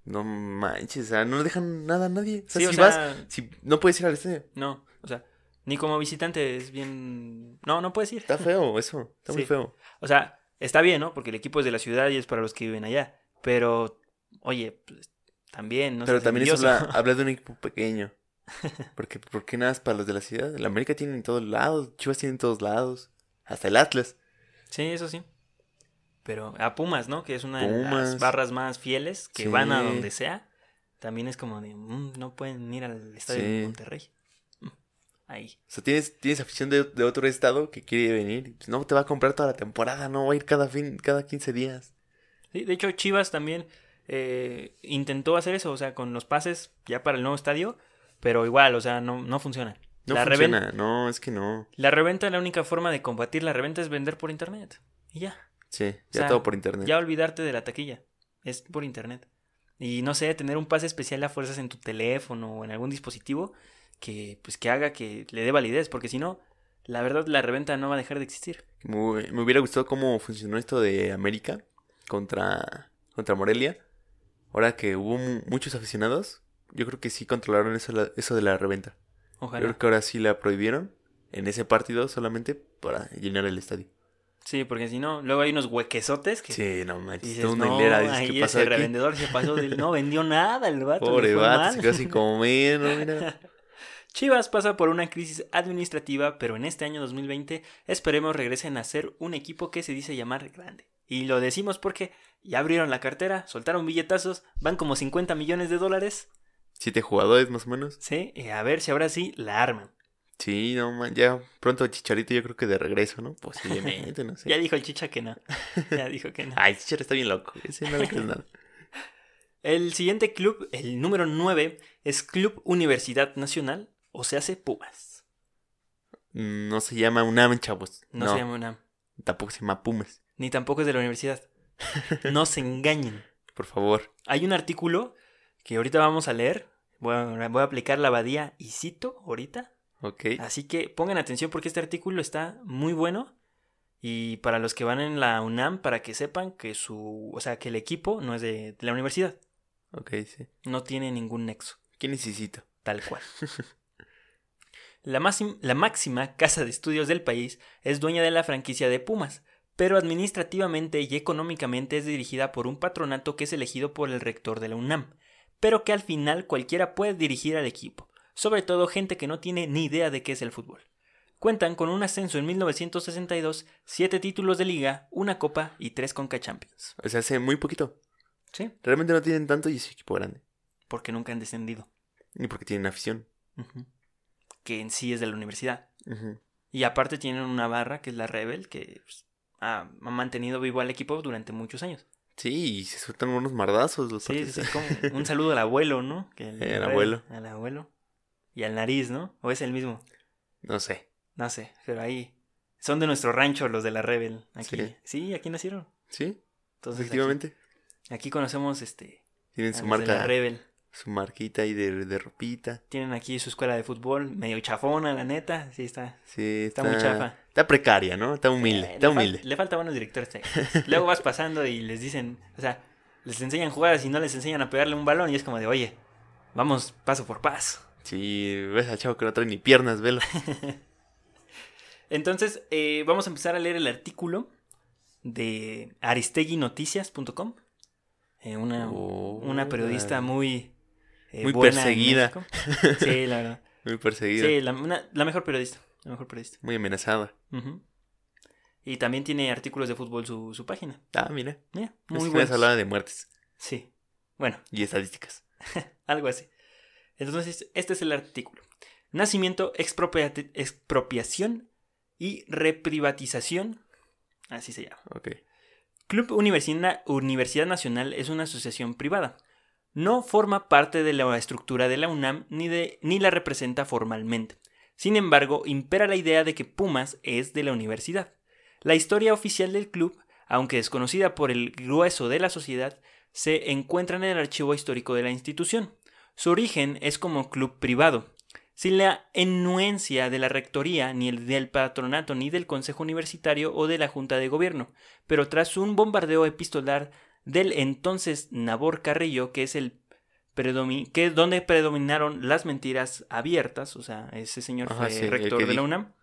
No manches, o sea, no dejan nada a nadie. O sea, sí, no puedes ir al estadio. No, o sea, ni como visitante es bien... No puedes ir. Está feo eso, está muy feo. O sea... Está bien, ¿no? Porque el equipo es de la ciudad y es para los que viven allá. Pero, oye, pues, también, no sé. Pero también eso habla de un equipo pequeño. Porque, ¿por qué nada es para los de la ciudad? La América tiene en todos lados, Chivas tiene en todos lados. Hasta el Atlas. Sí, eso sí. Pero a Pumas, ¿no? Que es una de las barras más fieles, que van a donde sea. También es como de, no pueden ir al estadio de Monterrey. Ahí. O sea, tienes afición de otro estado que quiere venir. Pues no te va a comprar toda la temporada, no va a ir cada 15 días. Sí, de hecho, Chivas también intentó hacer eso, o sea, con los pases ya para el nuevo estadio, pero igual, o sea, no funciona. No funciona, es que no. La reventa, la única forma de combatir la reventa es vender por internet. Y ya. Sí, ya, o sea, todo por internet. Ya olvidarte de la taquilla, es por internet. Y no sé, tener un pase especial a fuerzas en tu teléfono o en algún dispositivo... Que haga que le dé validez, porque si no, la verdad, la reventa no va a dejar de existir. Me hubiera gustado cómo funcionó esto de América contra Morelia. Ahora que hubo muchos aficionados, yo creo que sí controlaron eso de la reventa. Ojalá. Yo creo que ahora sí la prohibieron en ese partido solamente para llenar el estadio. Sí, porque si no, luego hay unos huequesotes que... Sí, no manches, dices, una hilera. Dices, ahí ese revendedor se pasó, no vendió nada el vato. Pobre vato, se quedó sin comer, no, mira... Chivas pasa por una crisis administrativa, pero en este año 2020 esperemos regresen a ser un equipo que se dice llamar grande. Y lo decimos porque ya abrieron la cartera, soltaron billetazos, van como 50 millones de dólares. 7 jugadores más o menos. Sí, y a ver si ahora sí la arman. Sí, no man, ya pronto Chicharito yo creo que de regreso, ¿no? Posiblemente, no sé. Ya dijo el Chicha que no. Ya dijo que no. Ay, Chichar está bien loco. Ese no le crees nada. El siguiente club, el número 9, es Club Universidad Nacional, o se hace Pumas. No se llama UNAM, chavos. No se llama UNAM. Tampoco se llama Pumas. Ni tampoco es de la universidad. No se engañen. Por favor. Hay un artículo que ahorita vamos a leer. Voy a aplicar la abadía y cito ahorita. Okay. Así que pongan atención porque este artículo está muy bueno. Y para los que van en la UNAM, para que sepan que que el equipo no es de la universidad. Ok, sí. No tiene ningún nexo. ¿Qué necesito? Tal cual. La máxima casa de estudios del país es dueña de la franquicia de Pumas, pero administrativamente y económicamente es dirigida por un patronato que es elegido por el rector de la UNAM, pero que al final cualquiera puede dirigir al equipo, sobre todo gente que no tiene ni idea de qué es el fútbol. Cuentan con un ascenso en 1962, 7 títulos de liga, una copa y 3 Conca Champions. O sea, hace muy poquito. Sí. Realmente no tienen tanto y es equipo grande. Porque nunca han descendido. Y porque tienen afición. Uh-huh. Que en sí es de la universidad. Uh-huh. Y aparte tienen una barra que es la Rebel, que ha mantenido vivo al equipo durante muchos años. Sí, y se sueltan unos mardazos los partidos. Sí, como un saludo al abuelo, ¿no? Que al abuelo. Y al nariz, ¿no? ¿O es el mismo? No sé, pero ahí son de nuestro rancho los de la Rebel. Aquí. Sí, aquí nacieron. Sí, entonces, efectivamente. Aquí conocemos tienen su marca de la Rebel. Su marquita ahí de ropita. Tienen aquí su escuela de fútbol, medio chafona, la neta. Sí, está muy chafa. Está precaria, ¿no? Está humilde. Le falta buenos directores. Luego vas pasando y les dicen, o sea, les enseñan jugadas y no les enseñan a pegarle un balón. Y es como de, oye, vamos paso por paso. Sí, ves al chavo que no trae ni piernas, velo. Entonces, vamos a empezar a leer el artículo de Aristeguinoticias.com. Una periodista muy buena, perseguida. Sí, la verdad. Muy perseguida. Sí, la mejor periodista. Muy amenazada. Uh-huh. Y también tiene artículos de fútbol su página. Ah, mira. Yeah, muy buena. Pues hablaba de muertes. Sí. Bueno. Y estadísticas. Algo así. Entonces, este es el artículo. Nacimiento, expropiación y reprivatización. Así se llama. Ok. Club Universidad Nacional es una asociación privada. No forma parte de la estructura de la UNAM ni la representa formalmente. Sin embargo, impera la idea de que Pumas es de la universidad. La historia oficial del club, aunque desconocida por el grueso de la sociedad, se encuentra en el archivo histórico de la institución. Su origen es como club privado, sin la enuencia de la rectoría, ni del patronato, ni del consejo universitario o de la junta de gobierno, pero tras un bombardeo epistolar del entonces Nabor Carrillo, que es donde predominaron las mentiras abiertas, o sea, ese señor rector de la UNAM,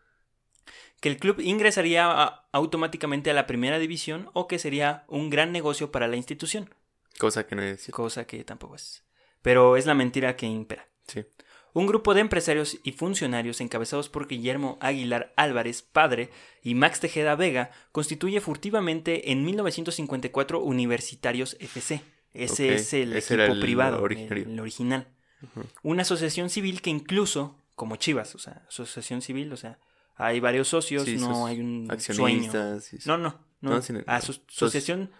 que el club ingresaría automáticamente a la primera división o que sería un gran negocio para la institución. Cosa que no es cierto. Cosa que tampoco es. Pero es la mentira que impera. Sí. Un grupo de empresarios y funcionarios encabezados por Guillermo Aguilar Álvarez, padre, y Max Tejeda Vega, constituye furtivamente en 1954 Universitarios FC. Ese es el equipo privado, el original. Uh-huh. Una asociación civil que incluso, como Chivas, o sea, asociación civil, o sea, hay varios socios, sí, no hay un accionistas, sueño. Sí. No. Asociación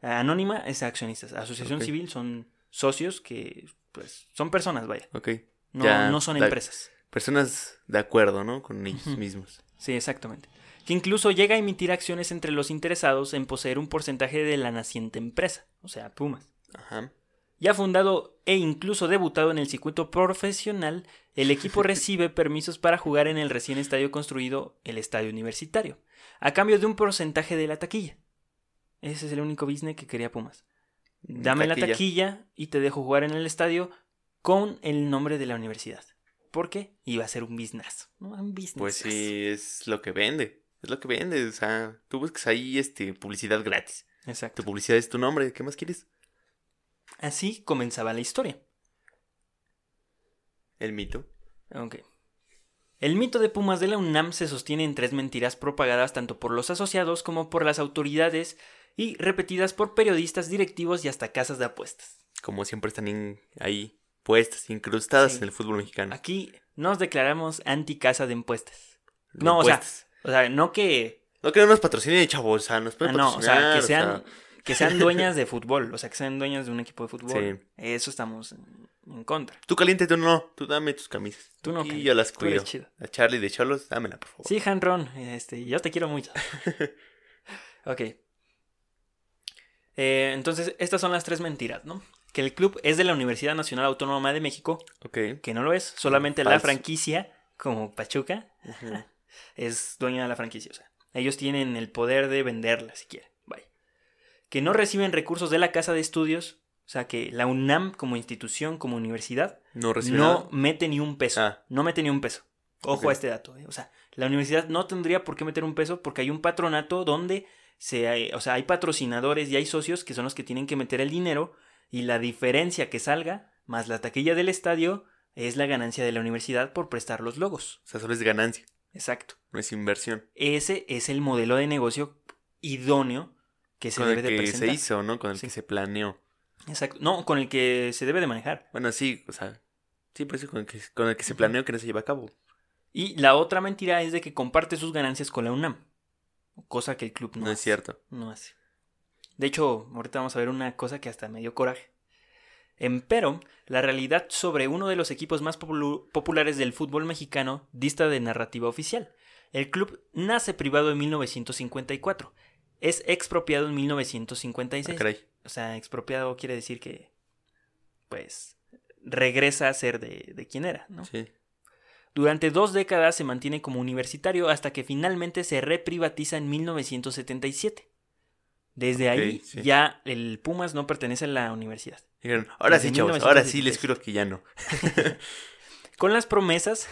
anónima es accionistas. Asociación civil son socios que, pues, son personas, vaya. Ok. No son empresas. Personas de acuerdo, ¿no? Con ellos mismos. Sí, exactamente. Que incluso llega a emitir acciones entre los interesados en poseer un porcentaje de la naciente empresa, o sea, Pumas. Ajá. Ya fundado e incluso debutado en el circuito profesional, el equipo recibe permisos para jugar en el recién estadio construido, el Estadio Universitario, a cambio de un porcentaje de la taquilla. Ese es el único business que quería Pumas. Dame la taquilla y te dejo jugar en el estadio con el nombre de la universidad. ¿Por qué? Iba a ser un business, ¿no? Un business. Pues sí, es lo que vende. O sea, tú buscas ahí publicidad gratis. Exacto. Tu publicidad es tu nombre. ¿Qué más quieres? Así comenzaba la historia. El mito. Ok. El mito de Pumas de la UNAM se sostiene en tres mentiras propagadas tanto por los asociados como por las autoridades y repetidas por periodistas, directivos y hasta casas de apuestas. Como siempre están ahí puestas, incrustadas en el fútbol mexicano. Aquí nos declaramos anti casa de impuestas. No, o sea, no que... No que no nos patrocinen, chavos, o sea, nos pueden patrocinar. No, o sea, que sean dueñas de fútbol, o sea, que sean dueñas de un equipo de fútbol. Sí. Eso estamos en contra. Tú caliente, tú no, tú dame tus camisas. Tú no, y yo las cuido. A Charlie de Xolos, dámela, por favor. Sí, Hank Rhon, yo te quiero mucho. Ok. Entonces, estas son las tres mentiras, ¿no? Que el club es de la Universidad Nacional Autónoma de México. Ok. Que no lo es, solamente la franquicia, como Pachuca, es dueña de la franquicia, o sea. Ellos tienen el poder de venderla, si quieren. Vaya. Que no reciben recursos de la casa de estudios. O sea, que la UNAM como institución, como universidad, no mete ni un peso. No mete ni un peso. Ojo a este dato. O sea, la universidad no tendría por qué meter un peso porque hay un patronato donde hay patrocinadores y hay socios que son los que tienen que meter el dinero. Y la diferencia que salga, más la taquilla del estadio, es la ganancia de la universidad por prestar los logos. O sea, solo es ganancia. Exacto. No es inversión. Ese es el modelo de negocio idóneo que se debe de presentar. Con el que se hizo, ¿no? Con el que se planeó. Exacto. No, con el que se debe de manejar. Bueno, sí, o sea, sí, por eso con el que se planeó que no se lleva a cabo. Y la otra mentira es de que comparte sus ganancias con la UNAM. Cosa que el club no hace. No es cierto. No hace. De hecho, ahorita vamos a ver una cosa que hasta me dio coraje. Empero, la realidad sobre uno de los equipos más populares del fútbol mexicano dista de narrativa oficial. El club nace privado en 1954, es expropiado en 1956. O sea, expropiado quiere decir que, pues, regresa a ser de quien era, ¿no? Sí. Durante 2 décadas se mantiene como universitario hasta que finalmente se reprivatiza en 1977. Desde ahí ya el Pumas no pertenece a la universidad. Dijeron, ahora desde sí, chavos, ahora sí les juro que ya no. Con las promesas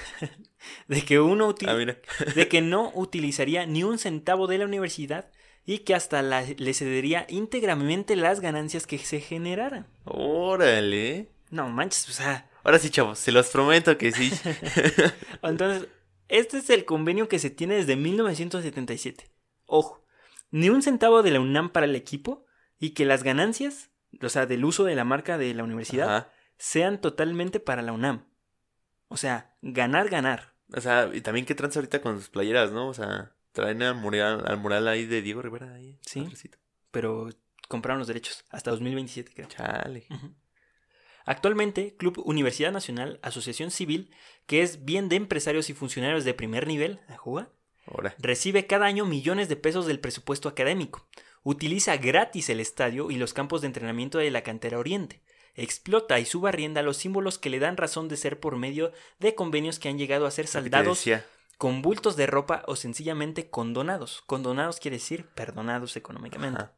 de que de que no utilizaría ni un centavo de la universidad y que hasta le cedería íntegramente las ganancias que se generaran. Órale. No manches, o sea. Ahora sí, chavos, se los prometo que sí. Entonces, este es el convenio que se tiene desde 1977. Ojo. Ni un centavo de la UNAM para el equipo y que las ganancias, o sea, del uso de la marca de la universidad, sean totalmente para la UNAM. O sea, ganar. O sea, y también qué tranza ahorita con sus playeras, ¿no? O sea, traen al mural ahí de Diego Rivera. Ahí, sí, padrecito. Pero compraron los derechos hasta 2027, creo. Chale. Uh-huh. Actualmente, Club Universidad Nacional, asociación civil, que es bien de empresarios y funcionarios de primer nivel, recibe cada año millones de pesos del presupuesto académico. Utiliza gratis el estadio y los campos de entrenamiento de la cantera oriente. Explota y subarrienda los símbolos que le dan razón de ser por medio de convenios que han llegado a ser saldados con bultos de ropa o sencillamente condonados. Condonados quiere decir perdonados económicamente. Ajá.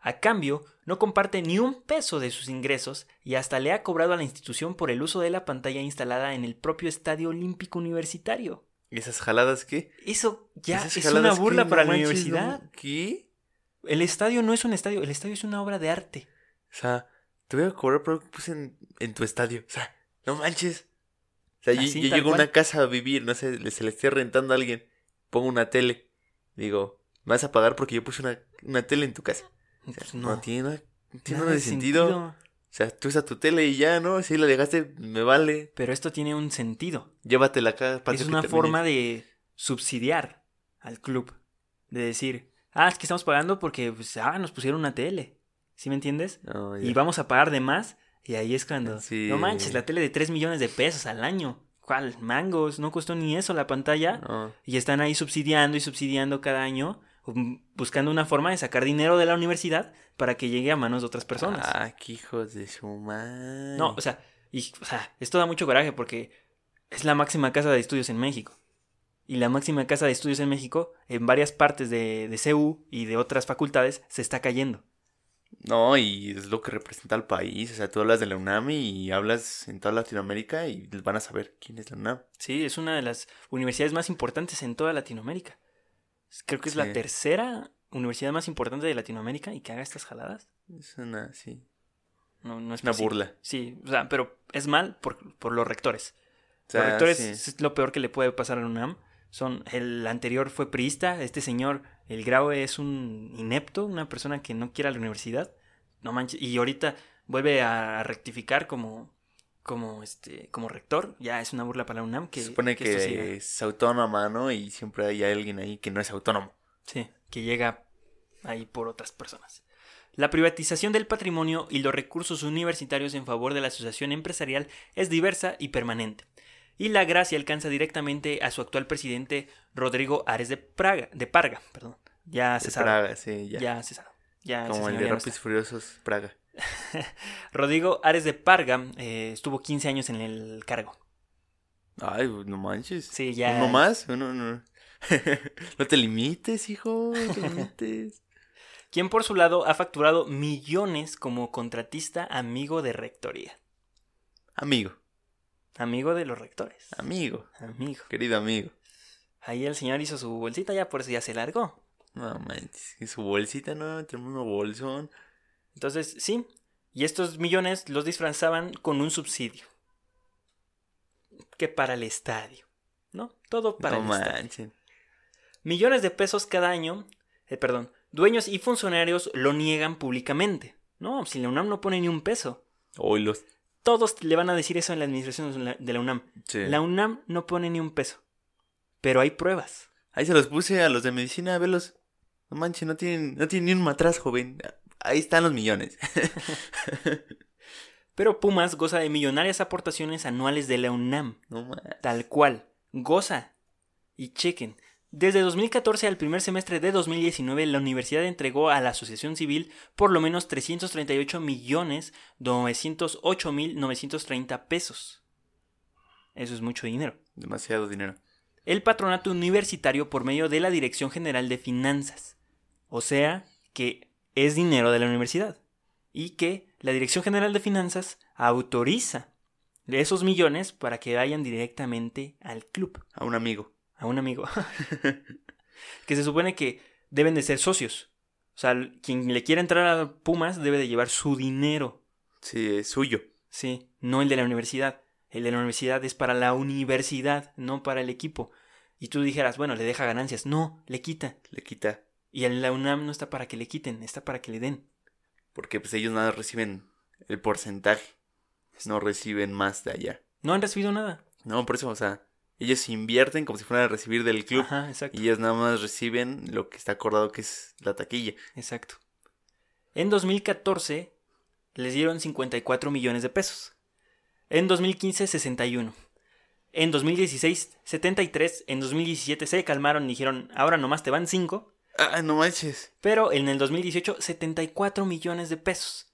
A cambio, no comparte ni un peso de sus ingresos y hasta le ha cobrado a la institución por el uso de la pantalla instalada en el propio Estadio Olímpico Universitario. ¿Y esas jaladas qué? Eso ya es una burla para la universidad. ¿Qué? El estadio no es un estadio, el estadio es una obra de arte. O sea, te voy a cobrar por lo que puse en tu estadio. O sea, no manches. O sea, yo llego a una casa a vivir, no sé, se la estoy rentando a alguien. Pongo una tele. Digo, ¿me vas a pagar porque yo puse una tele en tu casa? O sea, pues no tiene nada de sentido. O sea, tú usas tu tele y ya, ¿no? Si la dejaste, me vale. Pero esto tiene un sentido. Llévatela acá. Es una forma de subsidiar al club. De decir, es que estamos pagando porque nos pusieron una tele. ¿Sí me entiendes? Oh, y vamos a pagar de más. Y ahí es cuando... Sí. No manches, la tele de 3 millones de pesos al año. ¿Cuál? Mangos. No costó ni eso la pantalla. No. Y están ahí subsidiando cada año. Buscando una forma de sacar dinero de la universidad para que llegue a manos de otras personas. Qué hijos de su madre. No, o sea, esto da mucho coraje porque es la máxima casa de estudios en México. Y la máxima casa de estudios en México, en varias partes de CU y de otras facultades, se está cayendo. No, y es lo que representa al país. O sea, tú hablas de la UNAM y hablas en toda Latinoamérica y van a saber quién es la UNAM. Sí, es una de las universidades más importantes en toda Latinoamérica. Creo que es la tercera universidad más importante de Latinoamérica y que haga estas jaladas. Es una, sí. No es una burla. Sí, o sea, pero es mal por los rectores. O sea, los rectores es lo peor que le puede pasar a la UNAM. El anterior fue priista, este señor el Graue es un inepto, una persona que no quiere a la universidad, no manches, y ahorita vuelve a rectificar como rector, ya es una burla para la UNAM. Se supone que es autónoma, ¿no? Y siempre hay alguien ahí que no es autónomo. Sí, que llega ahí por otras personas. La privatización del patrimonio y los recursos universitarios en favor de la asociación empresarial es diversa y permanente, y la gracia alcanza directamente a su actual presidente Rodrigo Ares de Parga. Ya cesado. Praga, sí, ya cesado. Ya, como el de Rápidos y Furiosos, Praga. Rodrigo Ares de Parga estuvo 15 años en el cargo. Ay, no manches. Sí, ya. ¿Uno más? No. No te limites, hijo, no te limites. Quien por su lado ha facturado millones como contratista amigo de rectoría. Amigo. Amigo de los rectores. Amigo. Querido amigo. Ahí el señor hizo su bolsita, ya por eso ya se largó. No manches, y su bolsita, no, tenemos un bolsón. Entonces, sí, y estos millones los disfrazaban con un subsidio. Que para el estadio, ¿no? Todo para el estadio. No manches. Millones de pesos cada año, dueños y funcionarios lo niegan públicamente. No, si la UNAM no pone ni un peso. Oilos. Todos le van a decir eso en la administración de la UNAM. Sí. La UNAM no pone ni un peso. Pero hay pruebas. Ahí se los puse a los de medicina, a verlos. No manches, no tienen ni un matraz, joven. Ahí están los millones. Pero Pumas goza de millonarias aportaciones anuales de la UNAM. No manches. Tal cual. Goza. Y chequen. Desde 2014 al primer semestre de 2019, la universidad entregó a la asociación civil por lo menos 338.908.930 pesos. Eso es mucho dinero. Demasiado dinero. El patronato universitario por medio de la Dirección General de Finanzas. O sea, que es dinero de la universidad. Y que la Dirección General de Finanzas autoriza esos millones para que vayan directamente al club. A un amigo, que se supone que deben de ser socios. O sea, quien le quiera entrar a Pumas debe de llevar su dinero. Sí, es suyo. Sí, no el de la universidad. El de la universidad es para la universidad, no para el equipo. Y tú dijeras, bueno, le deja ganancias. No, le quita. Y la UNAM no está para que le quiten, está para que le den. Porque pues ellos nada reciben el porcentaje. No reciben más de allá. No han recibido nada. No, por eso, o sea... Ellos invierten como si fueran a recibir del club. Ajá, exacto. Y ellos nada más reciben lo que está acordado que es la taquilla. Exacto. En 2014 les dieron 54 millones de pesos. En 2015, 61. En 2016, 73. En 2017 se calmaron y dijeron, ahora nomás te van 5. Ah, no manches. Pero en el 2018, 74 millones de pesos.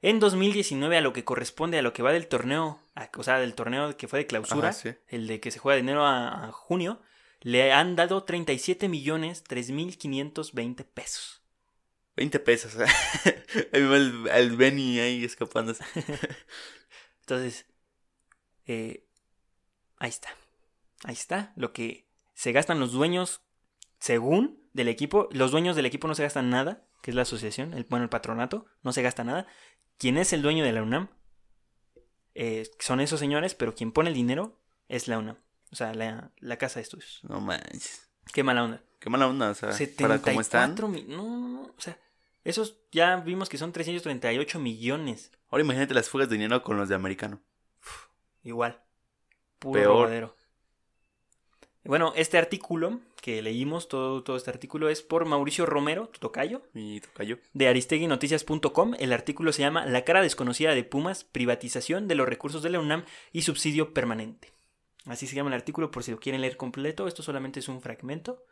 En 2019, a lo que corresponde a lo que va del torneo, o sea, del torneo que fue de clausura, ajá, sí, el de que se juega de enero a junio, le han dado 37.3.520 pesos. 20 pesos, el Benny ahí escapándose. Entonces, ahí está, lo que se gastan los dueños, según del equipo. Los dueños del equipo no se gastan nada, que es la asociación, el patronato, no se gasta nada. ¿Quién es el dueño de la UNAM? Son esos señores, pero quien pone el dinero es la UNAM. O sea, la casa de estudios. No manches. Qué mala onda, o sea, 74 para cómo están. No, o sea, esos ya vimos que son 338 millones. Ahora imagínate las fugas de dinero con los de americano. Uf, igual. Puro verdadero. Bueno, este artículo que leímos, todo este artículo es por Mauricio Romero, tu tocayo. Mi tocayo. De Aristeguinoticias.com. El artículo se llama La cara desconocida de Pumas, privatización de los recursos de la UNAM y subsidio permanente. Así se llama el artículo por si lo quieren leer completo. Esto solamente es un fragmento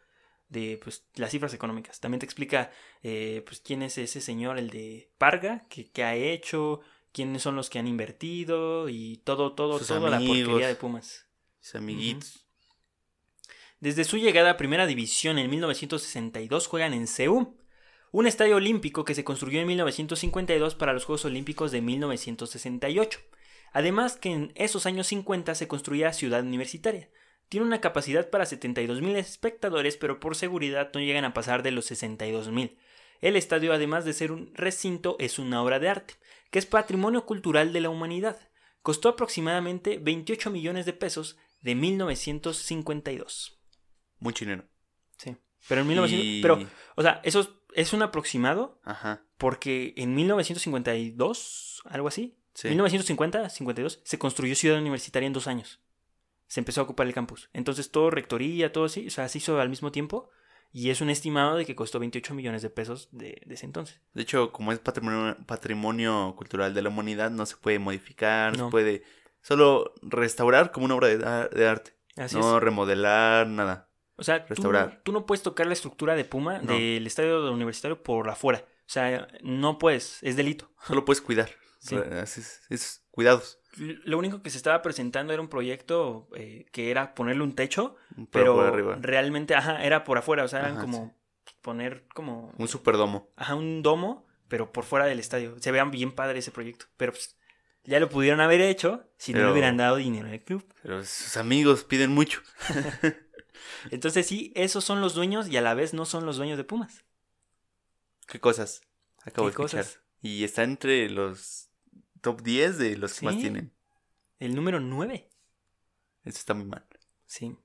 de las cifras económicas. También te explica quién es ese señor, el de Parga, qué ha hecho, quiénes son los que han invertido y toda la porquería de Pumas. Sus amiguitos. Uh-huh. Desde su llegada a Primera División en 1962 juegan en CU, un estadio olímpico que se construyó en 1952 para los Juegos Olímpicos de 1968. Además que en esos años 50 se construía Ciudad Universitaria. Tiene una capacidad para 72.000 espectadores, pero por seguridad no llegan a pasar de los 62.000. El estadio, además de ser un recinto, es una obra de arte, que es patrimonio cultural de la humanidad. Costó aproximadamente 28 millones de pesos de 1952. Mucho dinero. Sí. Pero en 1900... Pero, O sea, eso es un aproximado. Ajá. Porque en 1952, algo así, sí. 1950, 52, se construyó Ciudad Universitaria en 2 años. Se empezó a ocupar el campus. Entonces, todo rectoría, todo así, o sea, se hizo al mismo tiempo. Y es un estimado de que costó 28 millones de pesos de ese entonces. De hecho, como es patrimonio cultural de la humanidad, no se puede modificar, no se puede solo restaurar como una obra de arte. Así no es. Remodelar, nada. O sea, restaurar. Tú no puedes tocar la estructura de Puma, no, del estadio universitario por afuera. O sea, no puedes, es delito. Solo puedes cuidar. Sí. Así es, cuidados. Lo único que se estaba presentando era un proyecto que era ponerle un techo, pero realmente era por afuera, o sea, eran como poner como... un superdomo. Ajá, un domo, pero por fuera del estadio. Se vean bien padre ese proyecto, pero pues, ya lo pudieron haber hecho si no le hubieran dado dinero al club. Pero sus amigos piden mucho. Entonces sí, esos son los dueños y a la vez no son los dueños de Pumas. ¿Qué cosas? Acabo de escuchar. Y está entre los... Top 10 de los que más tienen. El número 9. Eso está muy mal. Sí.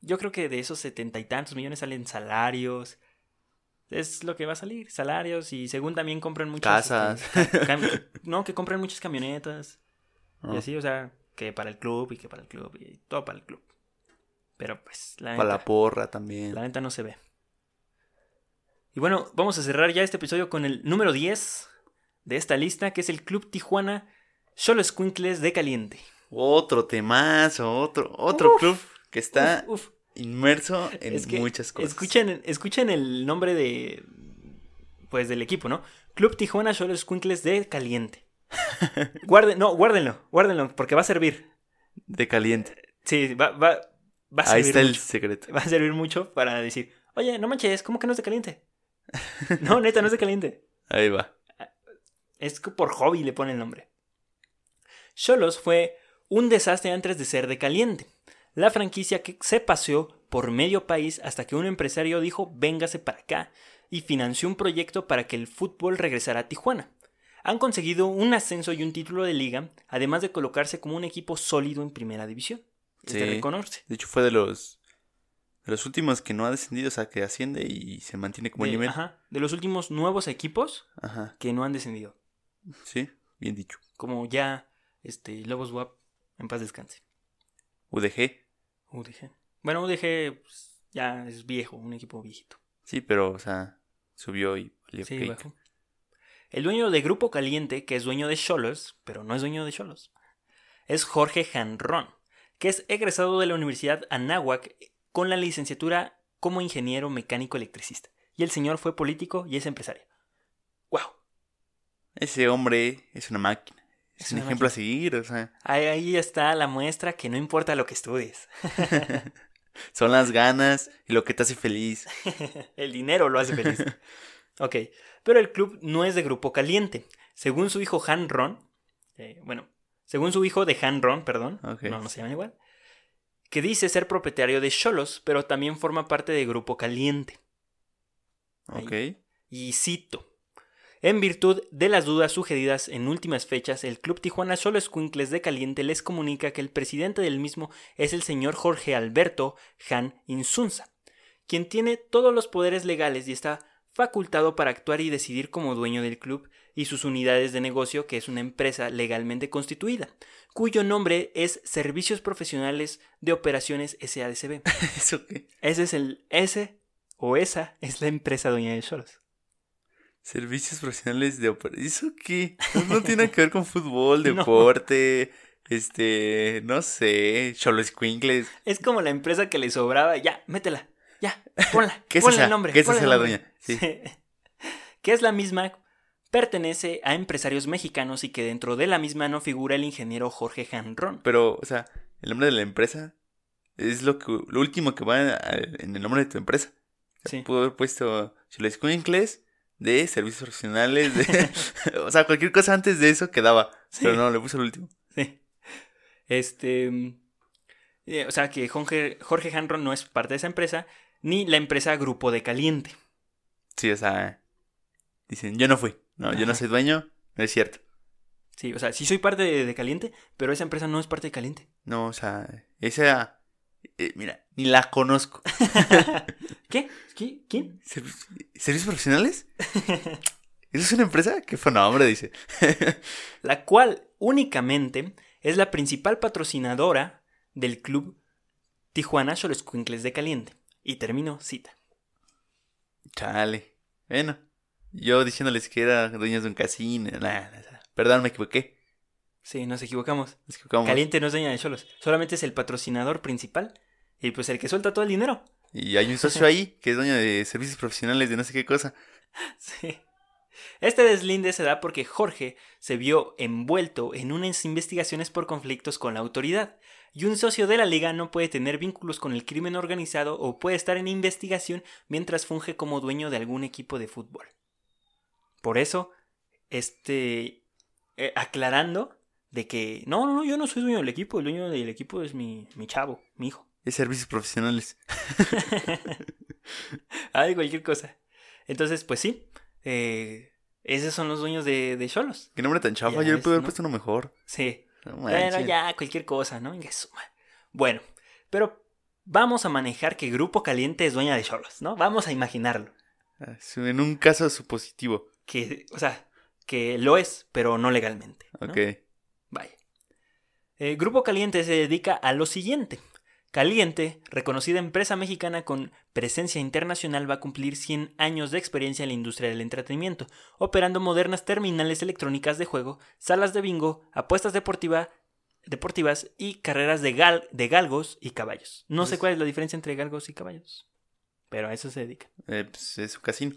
Yo creo que de esos 70 y tantos millones salen salarios. Es lo que va a salir. Salarios y según también compran muchas... casas. No, que compran muchas camionetas. Oh. Y así, o sea, que para el club y que para el club y todo para el club. Pero pues la venta... Para la porra también. La venta no se ve. Y bueno, vamos a cerrar ya este episodio con el número 10... de esta lista, que es el Club Tijuana Xolos de Caliente. Otro temazo, otro club que está inmerso en muchas cosas. Escuchen el nombre de, pues, del equipo, ¿no? Club Tijuana Xolos de Caliente. Guárdenlo, porque va a servir. De Caliente. Sí, va a servir. Ahí está el secreto. Va a servir mucho para decir, oye, no manches, ¿cómo que no es de Caliente? No, neta, no es de Caliente. Ahí va. Es que por hobby le pone el nombre. Xolos fue un desastre antes de ser de Caliente. La franquicia que se paseó por medio país hasta que un empresario dijo véngase para acá y financió un proyecto para que el fútbol regresara a Tijuana. Han conseguido un ascenso y un título de liga, además de colocarse como un equipo sólido en primera división. Sí, de reconocerse. De hecho fue de los últimos que no ha descendido, o sea, que asciende y se mantiene como el nivel. Ajá, de los últimos nuevos equipos que no han descendido. Sí, bien dicho. Como ya, Lobos WAP, en paz descanse. UDG. Bueno, UDG pues, ya es viejo, un equipo viejito. Sí, pero, o sea, subió y valió. Sí, bajó. El dueño de Grupo Caliente, que es dueño de Xolos, pero no es dueño de Xolos, es Jorge Hank Rhon, que es egresado de la Universidad Anáhuac con la licenciatura como ingeniero mecánico electricista. Y el señor fue político y es empresario. ¡Wow! Ese hombre es una máquina. Es un ejemplo a seguir, o sea. Ahí está la muestra que no importa lo que estudies. Son las ganas y lo que te hace feliz. El dinero lo hace feliz. Ok, pero el club no es de Grupo Caliente. Según su hijo Hank Rhon, okay. No se llaman igual, que dice ser propietario de Xolos, pero también forma parte de Grupo Caliente. Ahí. Ok. Y cito. En virtud de las dudas sugeridas en últimas fechas, el Club Tijuana Xolos de Caliente les comunica que el presidente del mismo es el señor Jorge Alberto Jan Insunza, quien tiene todos los poderes legales y está facultado para actuar y decidir como dueño del club y sus unidades de negocio, que es una empresa legalmente constituida, cuyo nombre es Servicios Profesionales de Operaciones SADCB. ¿Eso qué? Esa es la empresa dueña de Xolos. Servicios profesionales de operaciones. ¿Eso qué? No tiene que ver con fútbol, deporte, no sé, Xoloscuincles. Es como la empresa que le sobraba. Ya, métela, ya, ponla. ¿Qué es ponle esa? El nombre. ¿Qué es esa la dueña? Sí. Que es la misma, pertenece a empresarios mexicanos y que dentro de la misma no figura el ingeniero Jorge Hank Rhon. Pero, o sea, el nombre de la empresa es lo último que va en el nombre de tu empresa. O sea, sí. Pudo haber puesto Xoloscuincles de servicios profesionales, de... o sea, cualquier cosa antes de eso quedaba, sí. Pero no, le puse el último. Sí. O sea, que Jorge Hank Rhon no es parte de esa empresa, ni la empresa Grupo de Caliente. Sí, o sea, dicen, yo no fui, yo no soy dueño, no es cierto. Sí, o sea, sí soy parte de Caliente, pero esa empresa no es parte de Caliente. No, o sea, mira, Ni la conozco. ¿Qué? ¿Quién? ¿Servicios Profesionales? ¿Eso es una empresa? ¿Qué fue? No, hombre, dice. La cual únicamente es la principal patrocinadora del Club Tijuana Xolos de Caliente. Y termino cita. Chale. Bueno, yo diciéndoles que era dueños de un casino. Perdón, me equivoqué. Sí, nos equivocamos. Caliente no es dueña de Xolos. Solamente es el patrocinador principal. Y pues el que suelta todo el dinero. Y hay un socio ahí que es dueño de servicios profesionales de no sé qué cosa. Sí. Este deslinde se da porque Jorge se vio envuelto en unas investigaciones por conflictos con la autoridad, y un socio de la liga no puede tener vínculos con el crimen organizado o puede estar en investigación mientras funge como dueño de algún equipo de fútbol. Por eso, aclarando de que no, yo no soy dueño del equipo, el dueño del equipo es mi chavo, mi hijo. Es servicios profesionales. Ay, cualquier cosa. Entonces, pues sí. Esos son los dueños de Xolos. Qué nombre tan chafa, yo le pude haber puesto uno mejor. Sí, no, pero ya cualquier cosa, ¿no? Bueno, pero vamos a manejar que Grupo Caliente es dueña de Xolos, ¿no? Vamos a imaginarlo. En un caso supositivo. Que lo es, pero no legalmente, ¿no? Ok. Vaya. Grupo Caliente se dedica a lo siguiente. Caliente, reconocida empresa mexicana con presencia internacional, va a cumplir 100 años de experiencia en la industria del entretenimiento, operando modernas terminales electrónicas de juego, salas de bingo, apuestas deportivas y carreras de galgos y caballos. No sé cuál es la diferencia entre galgos y caballos, pero a eso se dedica. Pues es un casino.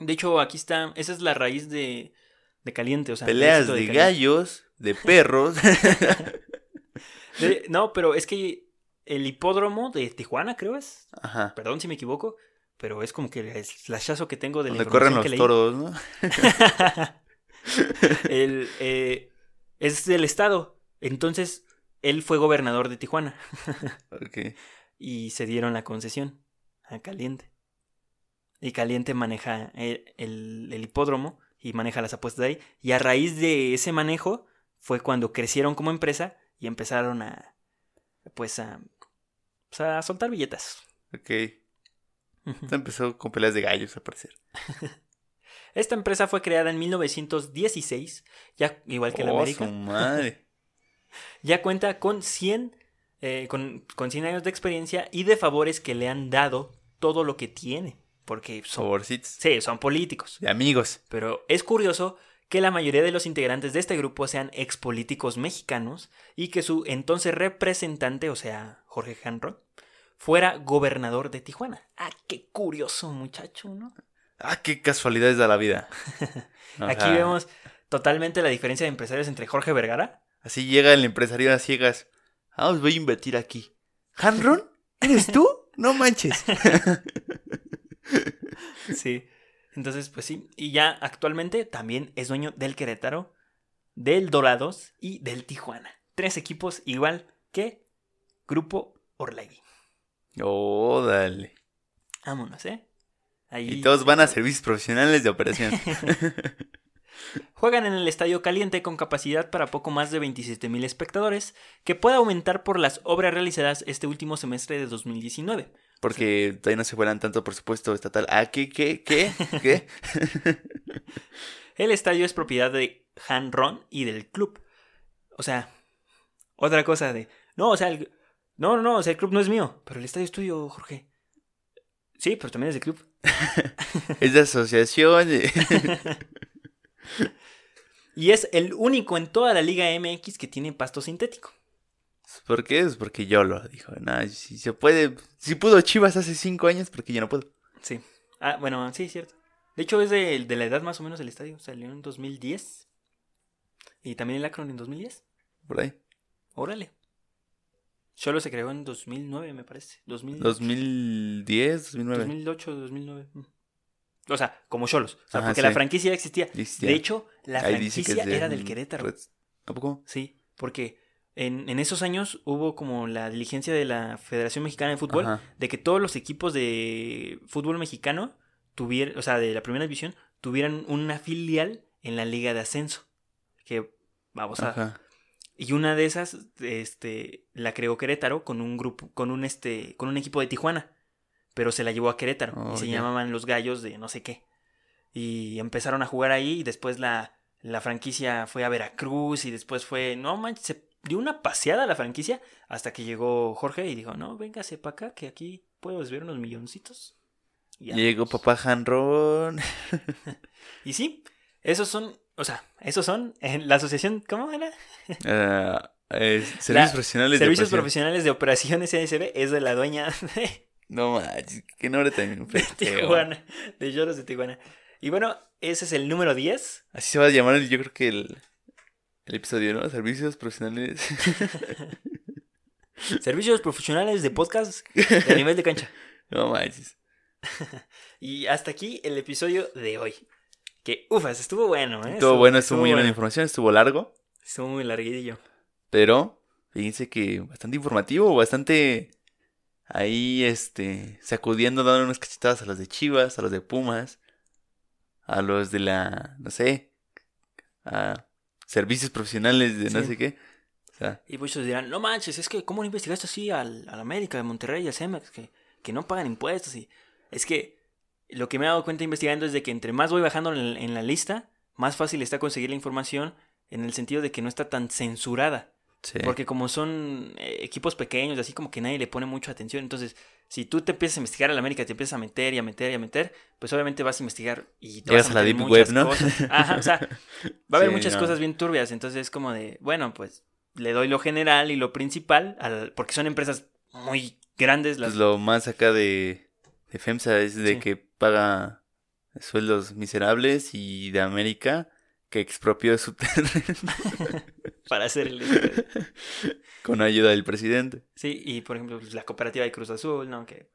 De hecho, aquí está, esa es la raíz de Caliente. O sea, peleas de gallos, de perros... No, pero es que el hipódromo de Tijuana, creo es. Ajá. Perdón si me equivoco, pero es como que el flashazo que tengo de la información que leí. Donde corren los toros, ¿no? Es del estado. Entonces, él fue gobernador de Tijuana. Ok. Y se dieron la concesión a Caliente. Y Caliente maneja el hipódromo y maneja las apuestas de ahí. Y a raíz de ese manejo fue cuando crecieron como empresa... Y empezaron a soltar billetas. Ok. Esto empezó con peleas de gallos, al parecer. Esta empresa fue creada en 1916, ya igual que la América. ¡Oh, su madre! Ya cuenta con 100 años de experiencia y de favores que le han dado todo lo que tiene. Porque son... Favorcitos. Sí, son políticos. De amigos. Pero es curioso... que la mayoría de los integrantes de este grupo sean expolíticos mexicanos y que su entonces representante, o sea, Jorge Hank Rhon, fuera gobernador de Tijuana. Ah, qué curioso muchacho, ¿no? Ah, qué casualidades da la vida. Aquí vemos totalmente la diferencia de empresarios entre Jorge Vergara. Así llega el empresario a ciegas. Ah, os voy a invertir aquí. ¿Hank Rhon? ¿Eres tú? No manches. Sí. Entonces, pues sí, y ya actualmente también es dueño del Querétaro, del Dorados y del Tijuana. 3 equipos igual que Grupo Orlegi. Oh, dale. Vámonos, ¿eh? Ahí... Y todos van a servicios profesionales de operaciones. Juegan en el Estadio Caliente con capacidad para poco más de 27,000 espectadores, que puede aumentar por las obras realizadas este último semestre de 2019. Porque sí. Todavía no se vuelan tanto por supuesto estatal. Ah, ¿qué? El estadio es propiedad de Hank Rhon y del club. O sea, otra cosa de... No, o sea, el club no es mío. Pero el estadio es tuyo, Jorge. Sí, pero también es del club. Es de asociación. Y es el único en toda la Liga MX que tiene pasto sintético. ¿Por qué? Es porque yo lo dijo. Nah, si se puede, si pudo Chivas hace 5 años, porque yo no puedo. Sí. Ah, bueno, sí, es cierto. De hecho, es de la edad más o menos del estadio. Salió en 2010. Y también el Akron en 2010. Por ahí. Órale. Solo se creó en 2009, me parece. 2010, 2009. 2008, 2009. O sea, como Xolos. O sea, porque sí. La franquicia existía. De hecho, la ahí franquicia era del Querétaro. ¿A poco? Sí, porque... En esos años hubo como la diligencia de la Federación Mexicana de Fútbol. Ajá. De que todos los equipos de fútbol mexicano tuvieran, o sea, de la primera división, tuvieran una filial en la Liga de Ascenso. Que vamos a... Y una de esas la creó Querétaro con un grupo, con un equipo de Tijuana, pero se la llevó a Querétaro. Oh, y se llamaban los Gallos de no sé qué. Y empezaron a jugar ahí, y después la franquicia fue a Veracruz, y después fue, no manches, se dio una paseada a la franquicia hasta que llegó Jorge y dijo, no, véngase para acá, que aquí puedo desviar unos milloncitos. Y llegó papá Hank Rhon. Y sí, esos son la asociación, ¿cómo era? Servicios Profesionales de Operaciones, SSB, es de la dueña de... No manches, qué nombre también. De Tijuana, de Xolos de Tijuana. Y bueno, ese es el número 10. Así se va a llamar, yo creo que el episodio, ¿no? Servicios Profesionales. Servicios Profesionales de Podcast de Nivel de Cancha. No manches. Y hasta aquí el episodio de hoy. Que ufas, estuvo bueno, ¿eh? Estuvo muy buena información, estuvo largo. Estuvo muy larguillo. Pero, fíjense que bastante informativo, bastante ahí, sacudiendo, dando unas cachetadas a los de Chivas, a los de Pumas, a los de a servicios profesionales de no sé qué. O sea, y muchos dirán, no manches, es que ¿cómo investigaste así al América de Monterrey y al CEMEX que no pagan impuestos? Y es que lo que me he dado cuenta investigando es de que entre más voy bajando en la lista, más fácil está conseguir la información, en el sentido de que no está tan censurada. Sí. Porque como son equipos pequeños, así como que nadie le pone mucha atención. Entonces, si tú te empiezas a investigar a la América, te empiezas a meter y a meter y a meter, pues obviamente vas a investigar y te vas a meter muchas cosas. Ajá, o sea, va a haber muchas cosas bien turbias. Entonces es como de, bueno, pues le doy lo general y lo principal, porque son empresas muy grandes. Pues lo más acá de FEMSA es de que paga sueldos miserables, y de América que expropió su terreno. Para hacer con ayuda del presidente. Sí, y por ejemplo, pues, la cooperativa de Cruz Azul, ¿no? Que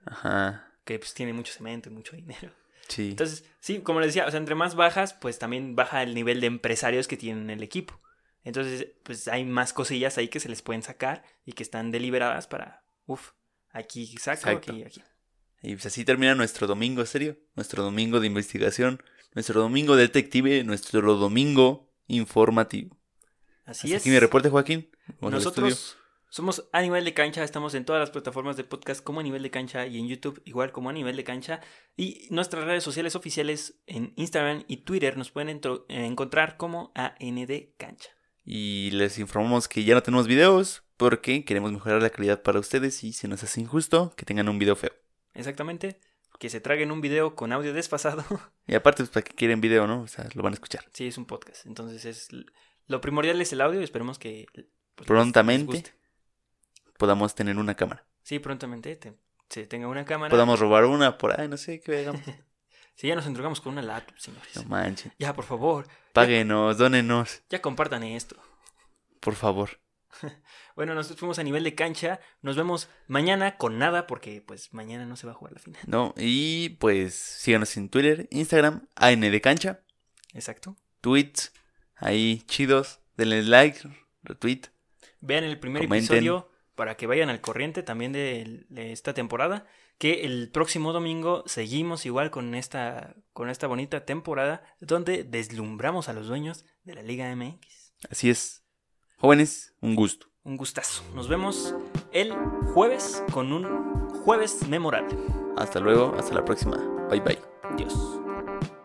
pues tiene mucho cemento y mucho dinero. Sí. Entonces, sí, como les decía, o sea, entre más bajas, pues también baja el nivel de empresarios que tienen el equipo. Entonces, pues hay más cosillas ahí que se les pueden sacar y que están deliberadas para, aquí saco, aquí. Y pues así termina nuestro domingo serio, nuestro domingo de investigación, nuestro domingo detective, nuestro domingo informativo. Así es. Aquí mi reporte, Joaquín. Nosotros somos A Nivel de Cancha, estamos en todas las plataformas de podcast como A Nivel de Cancha, y en YouTube igual como A Nivel de Cancha, y nuestras redes sociales oficiales en Instagram y Twitter nos pueden encontrar como AND Cancha. Y les informamos que ya no tenemos videos porque queremos mejorar la calidad para ustedes, y se nos hace injusto que tengan un video feo. Exactamente, que se traguen un video con audio desfasado. Y aparte, pues, ¿para qué quieren video, no? O sea, lo van a escuchar. Sí, es un podcast, entonces es... Lo primordial es el audio, y esperemos que... Pues, prontamente podamos tener una cámara. Sí, prontamente se tenga una cámara. Podamos robar una por ahí, no sé qué hagamos. Sí, ya nos entregamos con una laptop, señores. No manchen. Ya, por favor. Páguenos, dónenos. Ya compartan esto. Por favor. Bueno, nosotros fuimos A Nivel de Cancha. Nos vemos mañana con nada, porque pues mañana no se va a jugar la final. No, y pues síganos en Twitter, Instagram, AND Cancha. Exacto. Tweets. Ahí, chidos, denle like, retweet. Vean el primer episodio para que vayan al corriente también de esta temporada. Que el próximo domingo seguimos igual con esta bonita temporada, donde deslumbramos a los dueños de la Liga MX. Así es. Jóvenes, un gusto. Un gustazo. Nos vemos el jueves con un jueves memorable. Hasta luego, hasta la próxima. Bye, bye. Adiós.